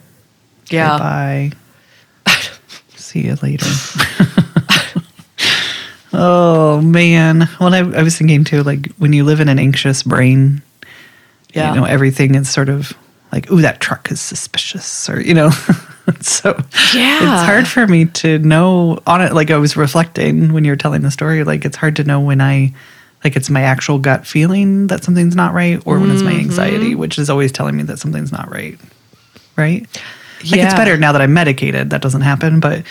Yeah. Bye. See you later. Oh, man. Well, I, I was thinking, too, like, when you live in an anxious brain, yeah. you know, everything is sort of like, ooh, that truck is suspicious, or, you know. so yeah. it's hard for me to know, on it. Like, I was reflecting when you were telling the story, like, it's hard to know when I, like, it's my actual gut feeling that something's not right, or when mm-hmm. it's my anxiety, which is always telling me that something's not right, right? Like, yeah. it's better now that I'm medicated. That doesn't happen, but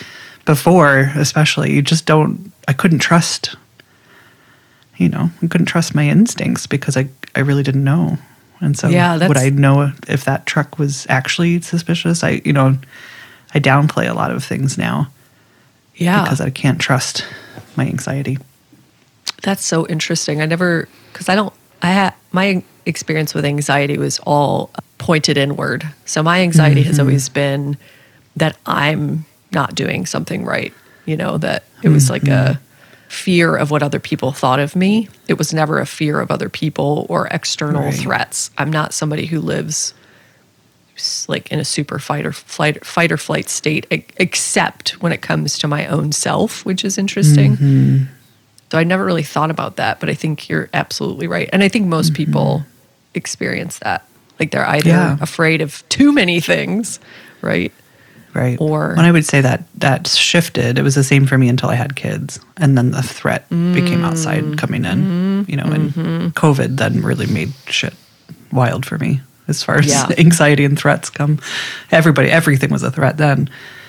before, especially, you just don't, I couldn't trust, you know, I couldn't trust my instincts because I, I really didn't know. And so yeah, would I know if that truck was actually suspicious? I, you know, I downplay a lot of things now. Yeah. Because I can't trust my anxiety. That's so interesting. I never, because I don't, I had, my experience with anxiety was all pointed inward. So my anxiety mm-hmm. has always been that I'm not doing something right. You know, that it was like mm-hmm. a fear of what other people thought of me. It was never a fear of other people or external right. threats. I'm not somebody who lives like in a super fight or flight, fight or flight state, except when it comes to my own self, which is interesting. Mm-hmm. So I never really thought about that, but I think you're absolutely right. And I think most mm-hmm. people experience that. Like they're either yeah. afraid of too many things, right? Right. Or when I would say that that shifted, it was the same for me until I had kids. And then the threat mm, became outside coming in, mm, you know, mm-hmm. and COVID then really made shit wild for me. as far as yeah. anxiety and threats come. Everybody, everything was a threat then.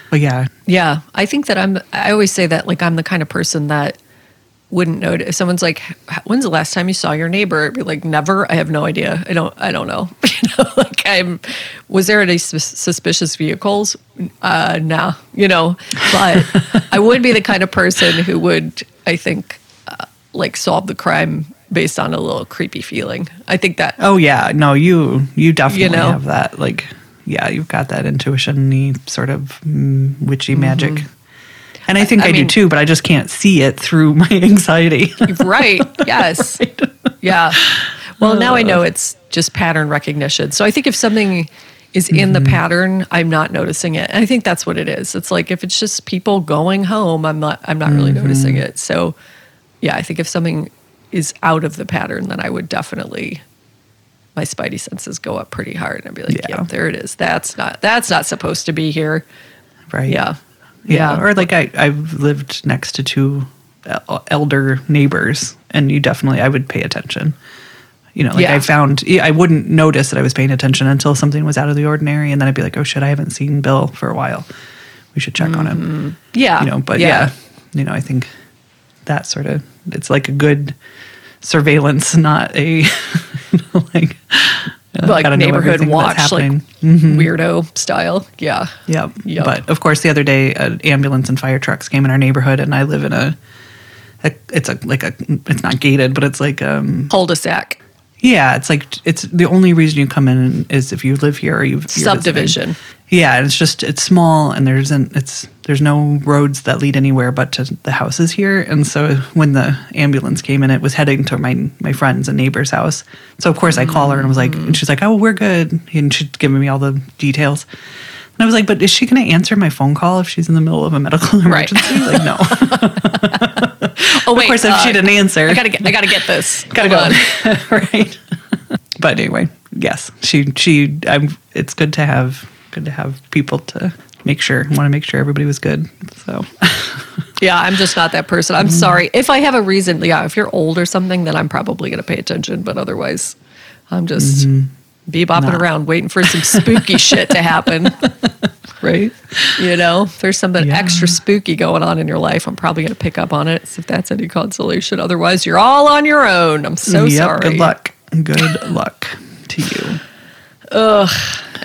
But yeah. Yeah. I think that I'm, I always say that, like, I'm the kind of person that wouldn't notice. If someone's like, when's the last time you saw your neighbor? I'd be like, never. I have no idea. I don't, I don't know. You know, like, I'm, was there any sus- suspicious vehicles? Uh, nah, you know, but I would be the kind of person who would, I think, uh, like solve the crime based on a little creepy feeling. I think that. Oh yeah. No, you, you definitely you know? have that. Like, yeah, you've got that intuition-y sort of mm, witchy mm-hmm. magic. And I think I, I, I mean, do too, but I just can't see it through my anxiety. Right. Yes. Right. Yeah. Well, now I know it's just pattern recognition. So I think if something is in mm-hmm. the pattern, I'm not noticing it. And I think that's what it is. It's like if it's just people going home, I'm not I'm not really mm-hmm. noticing it. So yeah, I think if something is out of the pattern, then I would definitely, my spidey senses go up pretty hard and I'd be like, yeah, yeah there it is. That's not that's not supposed to be here. Right. Yeah. Yeah. yeah, or like I, I've lived next to two elder neighbors, and you definitely, I would pay attention. You know, like yeah. I found, I wouldn't notice that I was paying attention until something was out of the ordinary, and then I'd be like, oh shit, I haven't seen Bill for a while. We should check mm-hmm. on him. Yeah. You know, but yeah. yeah, you know, I think that sort of, it's like a good surveillance, not a, you know, like, like neighborhood watch, like mm-hmm. weirdo style. Yeah. Yeah. Yep. But of course, the other day, an ambulance and fire trucks came in our neighborhood, and I live in a, a it's a like a, it's not gated, but it's like um cul-de-sac. Yeah. It's like, it's the only reason you come in is if you live here or you've subdivision. Visiting. Yeah. And it's just, it's small, and there isn't, it's, there's no roads that lead anywhere but to the houses here. And so when the ambulance came in, it was heading to my, my friend's and neighbor's house. So of course I call her and was like, and she's like, oh, we're good. And she'd given me all the details. And I was like, but is she going to answer my phone call if she's in the middle of a medical emergency? Right. Like, no. Oh, wait. Of course, if uh, she didn't answer. I got to get, I gotta get this. Got to go. Right. But anyway, yes, she, she, I'm, it's good to have, good to have people to make sure, want to make sure everybody was good. So, yeah, I'm just not that person. I'm sorry. If I have a reason, yeah, if you're old or something, then I'm probably going to pay attention. But otherwise, I'm just mm-hmm. bebopping nah. around waiting for some spooky shit to happen. Right? You know, if there's something yeah. extra spooky going on in your life, I'm probably going to pick up on it, if that's any consolation. Otherwise, you're all on your own. I'm so yep, sorry. Good luck. Good luck to you. Ugh.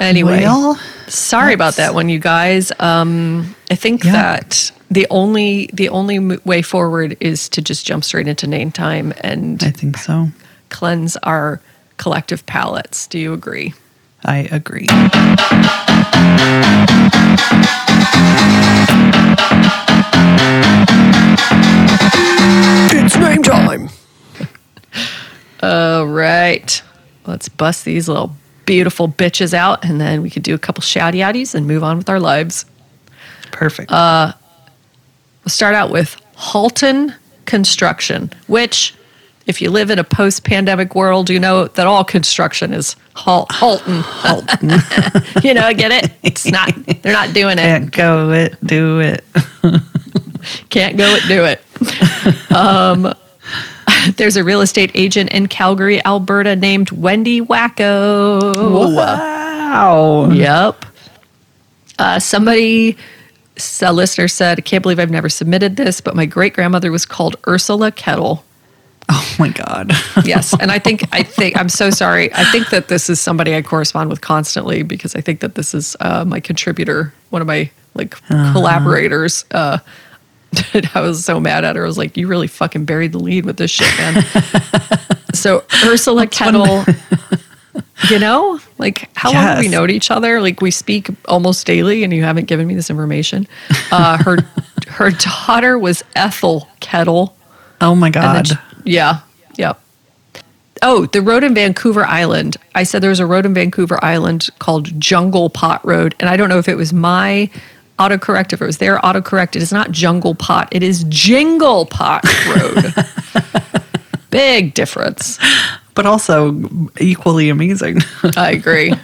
Anyway. Well, sorry about that one, you guys. Um, I think yeah. that the only the only way forward is to just jump straight into name time and I think so. Cleanse our collective palates. Do you agree? I agree. It's name time. All right. Let's bust these little beautiful bitches out, and then we could do a couple shouty-outies and move on with our lives. Perfect. Uh, we'll start out with Halton Construction, which, if you live in a post-pandemic world, you know that all construction is hal- Halton. Halton. You know, I get it? It's not, they're not doing it. Can't go it, do it. Can't go it, do it. Um, there's a real estate agent in Calgary, Alberta named Wendy Wacko. Wow. Yep. Uh, somebody, a listener said, I can't believe I've never submitted this, but my great-grandmother was called Ursula Kettle. Oh, my God. Yes. And I think, I think, I'm so sorry. I think that this is somebody I correspond with constantly because I think that this is uh, my contributor, one of my like uh-huh. collaborators. Uh I was so mad at her. I was like, you really fucking buried the lead with this shit, man. So Ursula That's Kettle, you know, like how yes. long have we known each other? Like we speak almost daily and you haven't given me this information. Uh, her her daughter was Ethel Kettle. Oh my God. She, yeah. Yeah. Oh, the road in Vancouver Island. I said there was a road in Vancouver Island called Jungle Pot Road. And I don't know if it was my autocorrect, if it was their autocorrect. It is not Jungle Pot. It is Jingle Pot Road. Big difference. But also equally amazing. I agree.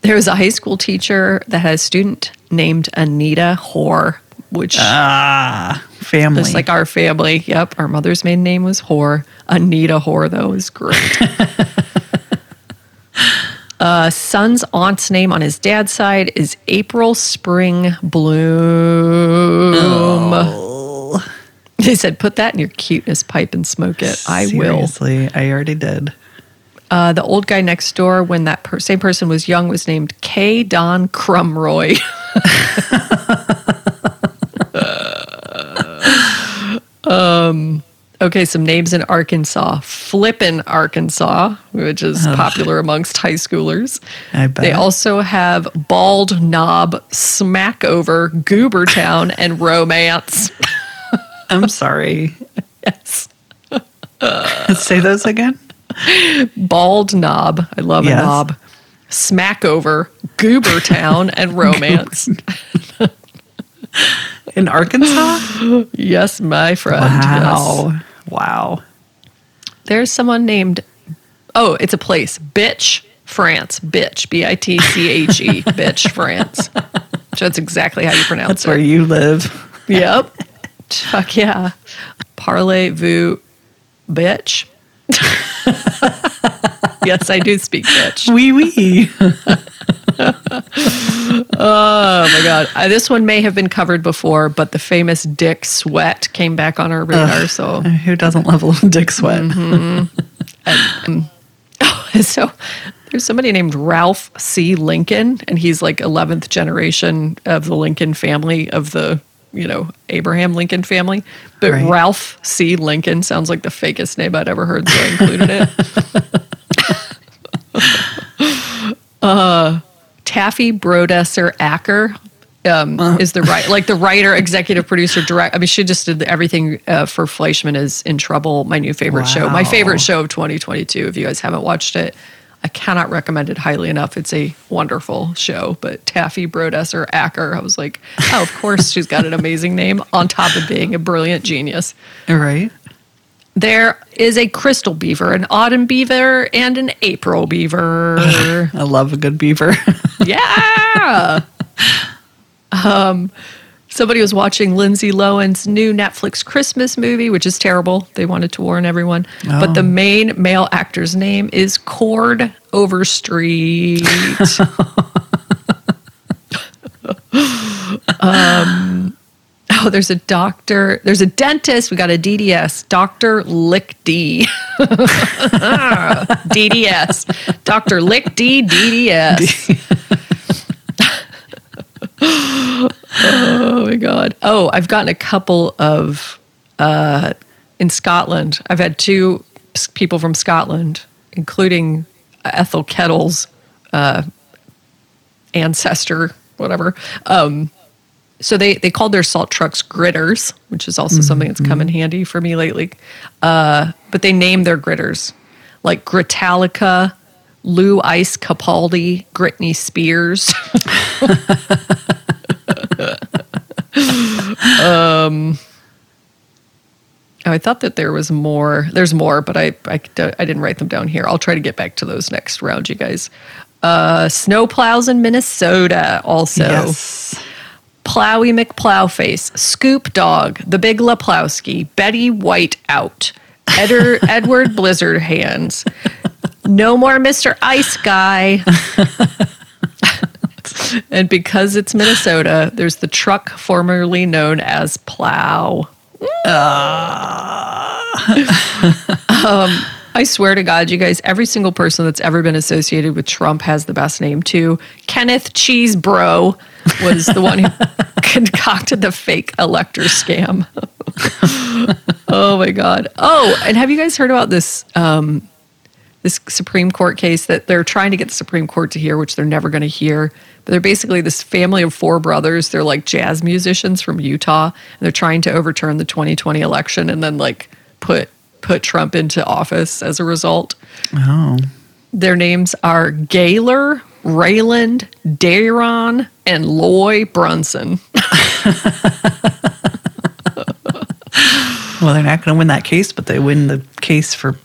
There was a high school teacher that had a student named Anita Hoare, which ah, family. Just like our family. Yep. Our mother's maiden name was Hoare. Anita Hoare, though, is great. Uh, son's aunt's name on his dad's side is April Spring Bloom. Oh. They said, put that in your cuteness pipe and smoke it. I Seriously, will. Seriously, I already did. Uh, the old guy next door, when that per- same person was young, was named K. Don Crumroy. um, okay, some names in Arkansas. Flippin' Arkansas, which is Ugh. popular amongst high schoolers. I bet. They also have Bald Knob, Smackover, Goobertown, and Romance. I'm sorry. Yes. Uh, Say those again. Bald Knob. I love yes. a knob. Smackover, Goobertown, and Romance. In Arkansas? Yes, my friend. Wow. Yes. Wow. There's someone named, oh, it's a place. Bitche, France. Bitche. B I T C H E. Bitche, France. So that's exactly how you pronounce that's it. That's where you live. Yep. Fuck yeah. Parlez-vous, bitch? Yes, I do speak bitch. Oui, oui. Oh, my God. I, this one may have been covered before, but the famous Dick Sweat came back on our radar. Ugh, so who doesn't love a little Dick Sweat? Mm-hmm. and, um, oh, so there's somebody named Ralph C. Lincoln, and he's like eleventh generation of the Lincoln family of the... you know, Abraham Lincoln family. But right. Ralph C. Lincoln sounds like the fakest name I'd ever heard, so I included it. uh, Taffy Brodesser-Acker um, uh. is the writer, like the writer, executive producer, direct. I mean, she just did everything uh, for Fleischman is in Trouble, my new favorite wow. show. My favorite show of twenty twenty-two, if you guys haven't watched it. I cannot recommend it highly enough. It's a wonderful show, but Taffy Brodesser-Acker, I was like, oh, of course she's got an amazing name on top of being a brilliant genius. All right. There is a crystal beaver, an autumn beaver, and an April beaver. I love a good beaver. Yeah. Um, somebody was watching Lindsay Lohan's new Netflix Christmas movie, which is terrible. They wanted to warn everyone. Oh. But the main male actor's name is Cord Overstreet. um, oh, there's a doctor. There's a dentist. We got a D D S. Doctor Lick D. D D S. Doctor Lick D. D D S. Oh my God. Oh, I've gotten a couple of, uh, in Scotland, I've had two people from Scotland, including Ethel Kettle's uh, ancestor, whatever. Um, so they, they called their salt trucks gritters, which is also mm-hmm. something that's come in handy for me lately. Uh, but they named their gritters like Gritalica, Lou Ice Capaldi, Gritney Spears. um, oh, I thought that there was more. There's more, but I, I, I didn't write them down here. I'll try to get back to those next round, you guys. Uh, snow plows in Minnesota also. Yes. Plowy McPlowface, Scoop Dog, The Big Leplowski, Betty White Out, Edder, Edward Blizzard Hands, No More Mister Ice Guy. And because it's Minnesota, there's the truck formerly known as Plow. Uh. um, I swear to God, you guys, every single person that's ever been associated with Trump has the best name, too. Kenneth Cheesebro was the one who concocted the fake elector scam. Oh, my God. Oh, and have you guys heard about this... Um, this Supreme Court case that they're trying to get the Supreme Court to hear, which they're never going to hear. But they're basically this family of four brothers. They're like jazz musicians from Utah, and they're trying to overturn the twenty twenty election and then like put put Trump into office as a result. Oh. Their names are Gaylor, Rayland, Daron, and Loy Brunson. Well, they're not going to win that case, but they win the case for...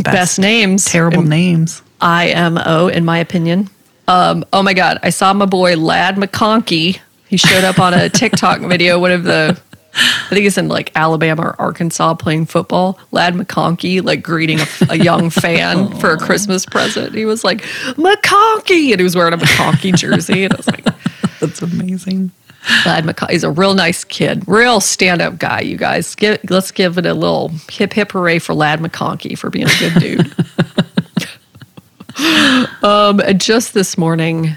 Best, best names. Terrible in, names. I M O, in my opinion. Um, oh, my God. I saw my boy, Lad McConkey. He showed up on a TikTok video, one of the I think it's in like Alabama or Arkansas playing football. Lad McConkey, like greeting a, a young fan for a Christmas present. He was like, McConkey! And he was wearing a McConkey jersey. And I was like, that's amazing. Lad McConkey is a real nice kid, real stand-up guy, you guys. Give, let's give it a little hip, hip hooray for Lad McConkey for being a good dude. um, and just this morning,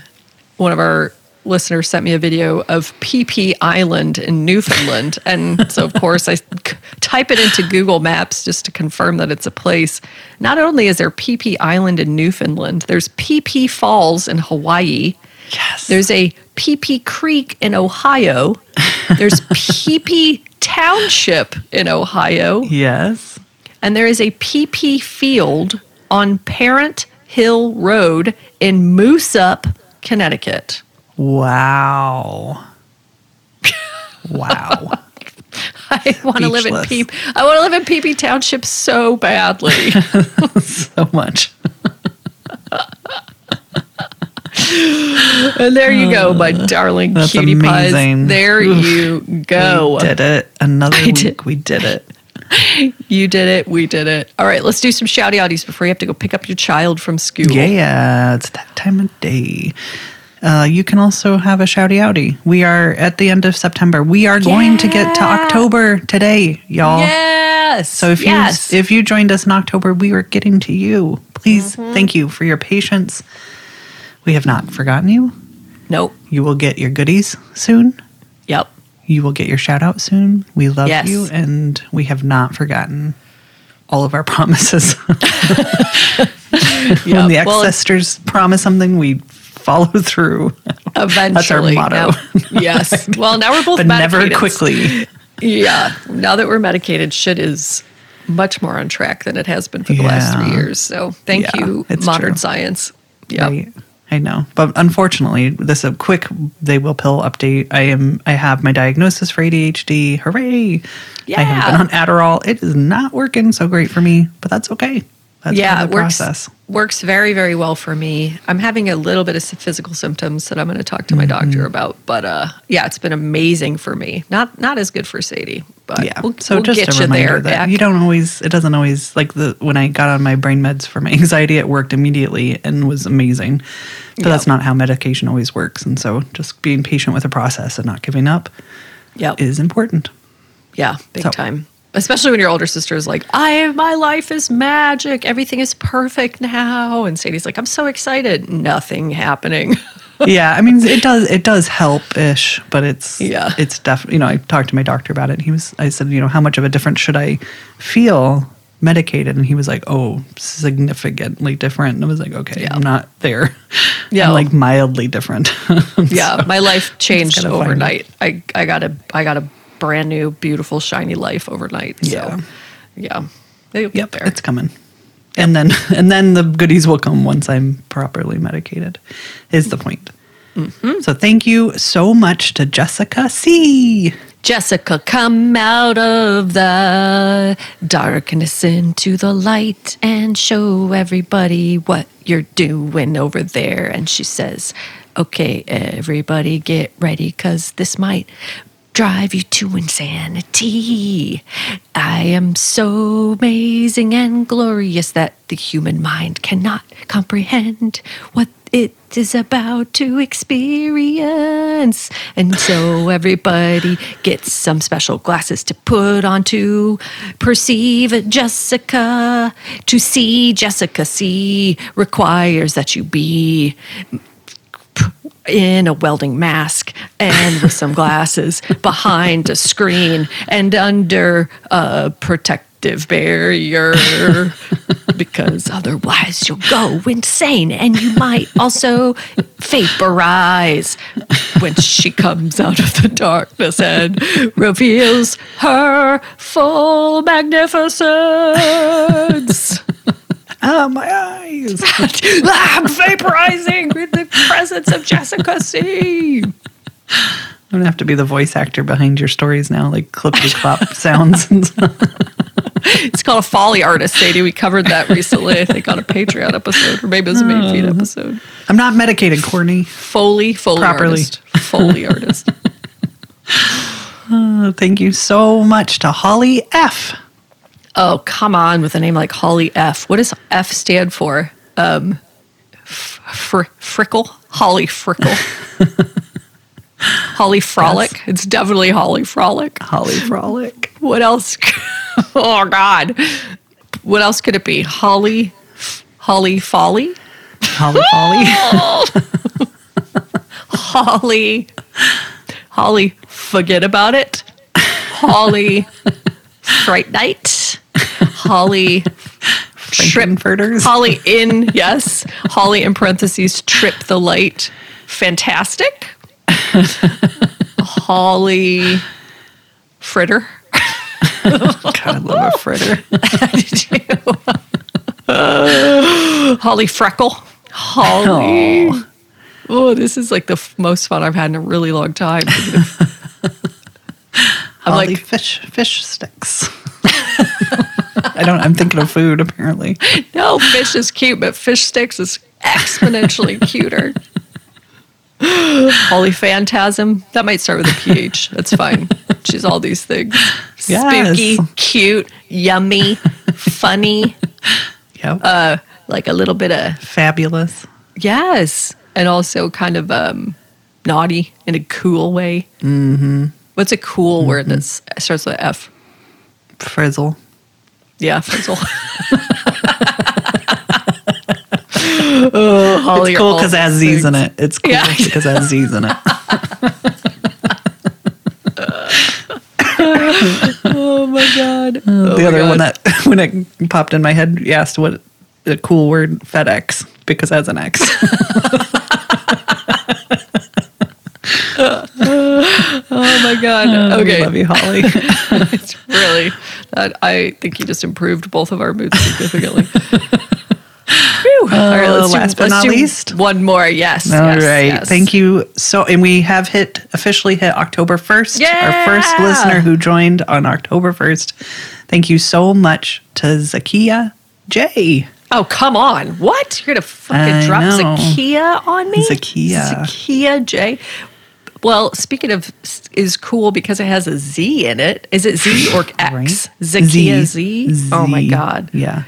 one of our listener sent me a video of P P Island in Newfoundland. And so, of course, I type it into Google Maps just to confirm that it's a place. Not only is there P P Island in Newfoundland, there's P P Falls in Hawaii. Yes. There's a P P Creek in Ohio. There's P P Township in Ohio. Yes. And there is a P P Field on Parent Hill Road in Mooseup, Connecticut. Wow. Wow. I want to live in P P I want to live in P P Township so badly. So much. And there you go, my darling That's cutie amazing. Pies. There Oof, you go. We did it. Another I week did. We did it. You did it. We did it. All right, let's do some shouty-outies before you have to go pick up your child from school. Yeah, it's that time of day. Uh, you can also have a shouty outie. We are at the end of September. We are yeah. going to get to October today, y'all. Yes. So if yes. you if you joined us in October, we were getting to you. Please, mm-hmm. thank you for your patience. We have not forgotten you. Nope. You will get your goodies soon. Yep. You will get your shout out soon. We love yes. you, and we have not forgotten all of our promises. Yep. When the ancestors well, promise something, we follow through. Eventually. That's our motto. Now, yes. Well, now we're both but medicated. Never quickly. Yeah. Now that we're medicated, shit is much more on track than it has been for the yeah. last three years. So thank yeah, you, modern true. Science. Yeah. Right. I know. But unfortunately, this is a quick They Will Pill update. I am. I have my diagnosis for A D H D. Hooray. Yeah. I have been on Adderall. It is not working so great for me, but that's okay. That's yeah, part of the works, process. Works very, very well for me. I'm having a little bit of physical symptoms that I'm going to talk to my mm-hmm. doctor about. But uh, yeah, it's been amazing for me. Not not as good for Sadie, but yeah. we'll, so we'll just get a you reminder there. That back. You don't always, it doesn't always, like the when I got on my brain meds for my anxiety, it worked immediately and was amazing. But yep. that's not how medication always works. And so just being patient with the process and not giving up yep. is important. Yeah, big so. Time. Especially when your older sister is like, I, my life is magic. Everything is perfect now. And Sadie's like, I'm so excited. Nothing happening. Yeah. I mean, it does, it does help-ish, but it's, yeah. it's definitely, you know, I talked to my doctor about it. And he was, I said, you know, how much of a difference should I feel medicated? And he was like, oh, significantly different. And I was like, okay, yeah. I'm not there. Yeah. I'm like mildly different. So yeah. My life changed overnight. I, I got a, I got a, brand new, beautiful, shiny life overnight. So, yeah, yeah, they'll get there. It's coming, yep. and then and then the goodies will come once I'm properly medicated. Is the point? Mm-hmm. So thank you so much to Jessica C. Jessica, come out of the darkness into the light and show everybody what you're doing over there. And she says, "Okay, everybody, get ready, 'cause this might." Drive you to insanity. I am so amazing and glorious that the human mind cannot comprehend what it is about to experience. And so everybody gets some special glasses to put on to perceive Jessica. To see Jessica C requires that you be in a welding mask and with some glasses behind a screen and under a protective barrier because otherwise you'll go insane and you might also vaporize when she comes out of the darkness and reveals her full magnificence. Oh, my eyes. I'm vaporizing with the presence of Jessica C. I'm going to have to be the voice actor behind your stories now, like clippy-clop sounds. And stuff. It's called a folly artist, Sadie. We covered that recently, I think, on a Patreon episode, or maybe it was a main feed episode. I'm not medicated, Courtney. Foley, foley Properly. Artist. Foley artist. Uh, thank you so much to Holly F. Oh, come on, with a name like Holly F. What does F stand for? Um, f- fr- frickle? Holly Frickle. Holly Frolic. Yes. It's definitely Holly Frolic. Holly Frolic. What else? Oh, God. What else could it be? Holly, Holly Folly? Holly Folly. Holly, Holly, forget about it. Holly, Fright Night. Holly, Frankenfurters. Holly in, yes. Holly in parentheses, Trip the Light. Fantastic. Holly Fritter. God, I love a fritter. Did you? Uh, Holly Freckle. Holly. Oh. Oh, this is like the f- most fun I've had in a really long time. I'm Holly like fish, fish sticks. I don't. I'm thinking of food. Apparently, no, fish is cute, but fish sticks is exponentially cuter. Holly Phantasm. That might start with a P H. That's fine. She's all these things. Yes. Spooky, cute, yummy, funny. Yep. Uh, like a little bit of fabulous. Yes. And also kind of um, naughty in a cool way. Mm-hmm. What's a cool mm-hmm. word that starts with F? Frizzle. Yeah, frizzle. Oh, Holly, it's cool because it has Z's in it. It's cool yeah. because it has Z's in it. Oh, my God. Oh, the my other God. One that, when it popped in my head, you asked what a cool word, FedEx, because it has an X. Oh my God! Okay, I love you, Holly. It's really. That, I think you just improved both of our moods significantly. Whew. Uh, All right, let's last do, but let's not do least, one more. Yes. All yes, right. Yes. Thank you so. And we have hit officially hit October first. Yeah! Our first listener who joined on October first. Thank you so much to Zakia J. Oh, come on. What? You're going to fucking I drop know. Zakia on me? Zakia. Zakia J. Well, speaking of is cool because it has a Z in it. Is it Z or X? Right? Zakia Z. Z? Z. Oh, my God. Yeah.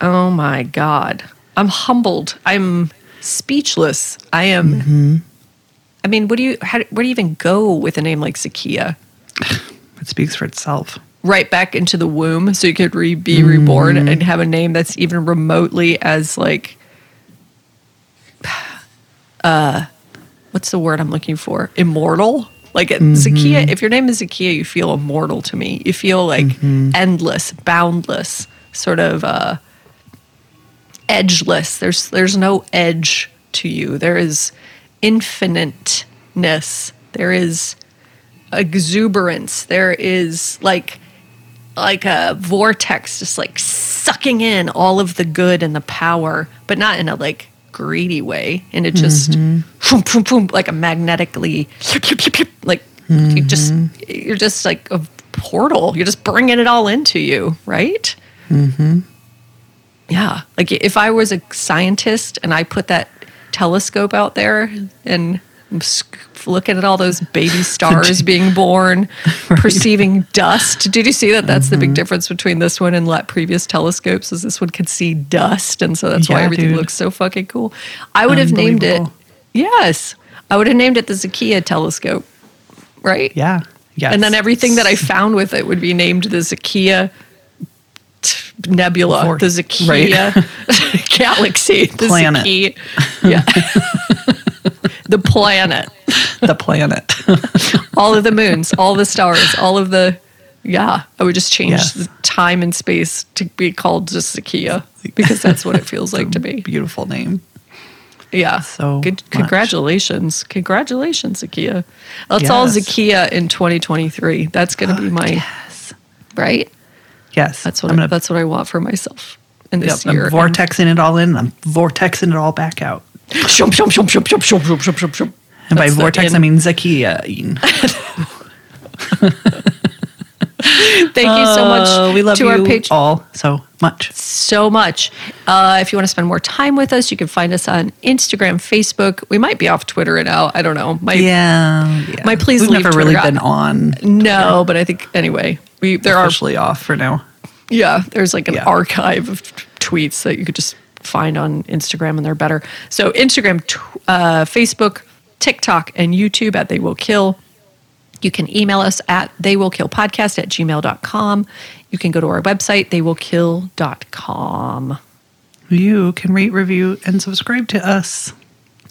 Oh, my God. I'm humbled. I'm speechless. I am. Mm-hmm. I mean, what do you, how, where do you even go with a name like Zakia? It speaks for itself. Right back into the womb, so you could re- be reborn mm. and have a name that's even remotely as like, uh, what's the word I'm looking for? Immortal. Like mm-hmm. Zakia. If your name is Zakia, you feel immortal to me. You feel like mm-hmm. endless, boundless, sort of uh, edgeless. There's there's no edge to you. There is infiniteness. There is exuberance. There is like. like a vortex just like sucking in all of the good and the power, but not in a like greedy way, and it just mm-hmm. boom, boom, boom, like a magnetically like mm-hmm. you just you're just like a portal, you're just bringing it all into you, right? Mm-hmm. Yeah, like if I was a scientist and I put that telescope out there and I'm looking at all those baby stars being born, right. Perceiving dust. Did you see that? That's mm-hmm. the big difference between this one and like previous telescopes is this one could see dust, and so that's yeah, why everything dude. looks so fucking cool. I would have named it, yes, I would have named it the Zakia telescope, right? Yeah. Yes. And then everything that I found with it would be named the Zakia t- Nebula, Fort, the Zakia right? Galaxy, the Planet. Zakia. Yeah. The planet. The planet. All of the moons, all the stars, all of the, yeah. I would just change yes. the time and space to be called just Zakia because that's what it feels like to be. Beautiful name. Yeah. So Good, Congratulations. Congratulations, Zakia. Let's yes. all Zakia in twenty twenty-three. That's going to oh, be my, yes. right? Yes. That's what, I, gonna, that's what I want for myself in this yep, year. I'm vortexing it all in. I'm vortexing it all back out. Shum, shum, shum, shum, shum, shum, shum, shum, shum. And by That's vortex, I mean Zakia. Thank you so much uh, we love to you our patron all. So much. So much. Uh, if you want to spend more time with us, you can find us on Instagram, Facebook. We might be off Twitter now. I don't know. My, yeah, yeah. My please We've leave never Twitter really been on. Twitter. No, but I think, anyway. we there Officially are, off for now. Yeah. There's like an yeah. archive of tweets that you could just find on Instagram, and they're better. So Instagram, tw- uh, Facebook, TikTok, and YouTube at They Will Kill. You can email us at theywillkillpodcast at gmail dot com. You can go to our website, they will kill dot com. You can rate, review, and subscribe to us.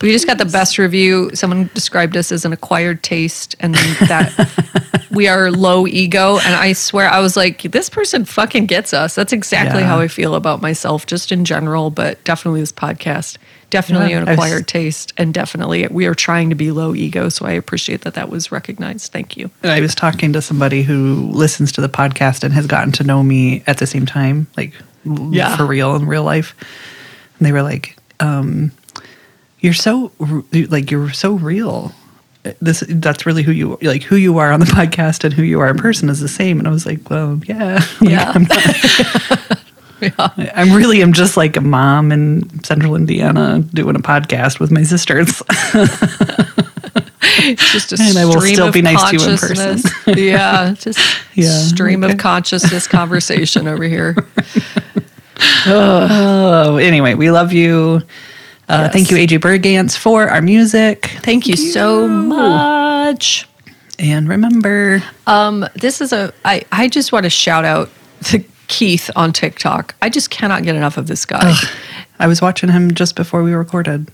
We just got the best review. Someone described us as an acquired taste, and that we are low ego. And I swear, I was like, this person fucking gets us. That's exactly yeah. how I feel about myself, just in general, but definitely this podcast. Definitely yeah, an acquired I've, taste, and definitely we are trying to be low ego, so I appreciate that that was recognized. Thank you. I was talking to somebody who listens to the podcast and has gotten to know me at the same time, like yeah. for real, in real life. And they were like, um, you're so, like, you're so real. This That's really who you like. Who you are on the podcast and who you are in person is the same. And I was like, well, yeah. Like, yeah. I'm not- Yeah. I'm really, I'm just like a mom in central Indiana doing a podcast with my sisters. It's just a stream of consciousness. And I will still be nice to you in person. Yeah, just yeah. stream okay. of consciousness conversation over here. oh. oh, anyway, we love you. Uh, yes. Thank you, A J Bergantz, for our music. Thank, thank you, you so much. And remember, um, this is a, I, I just want to shout out the Keith on TikTok. I just cannot get enough of this guy. Ugh. I was watching him just before we recorded.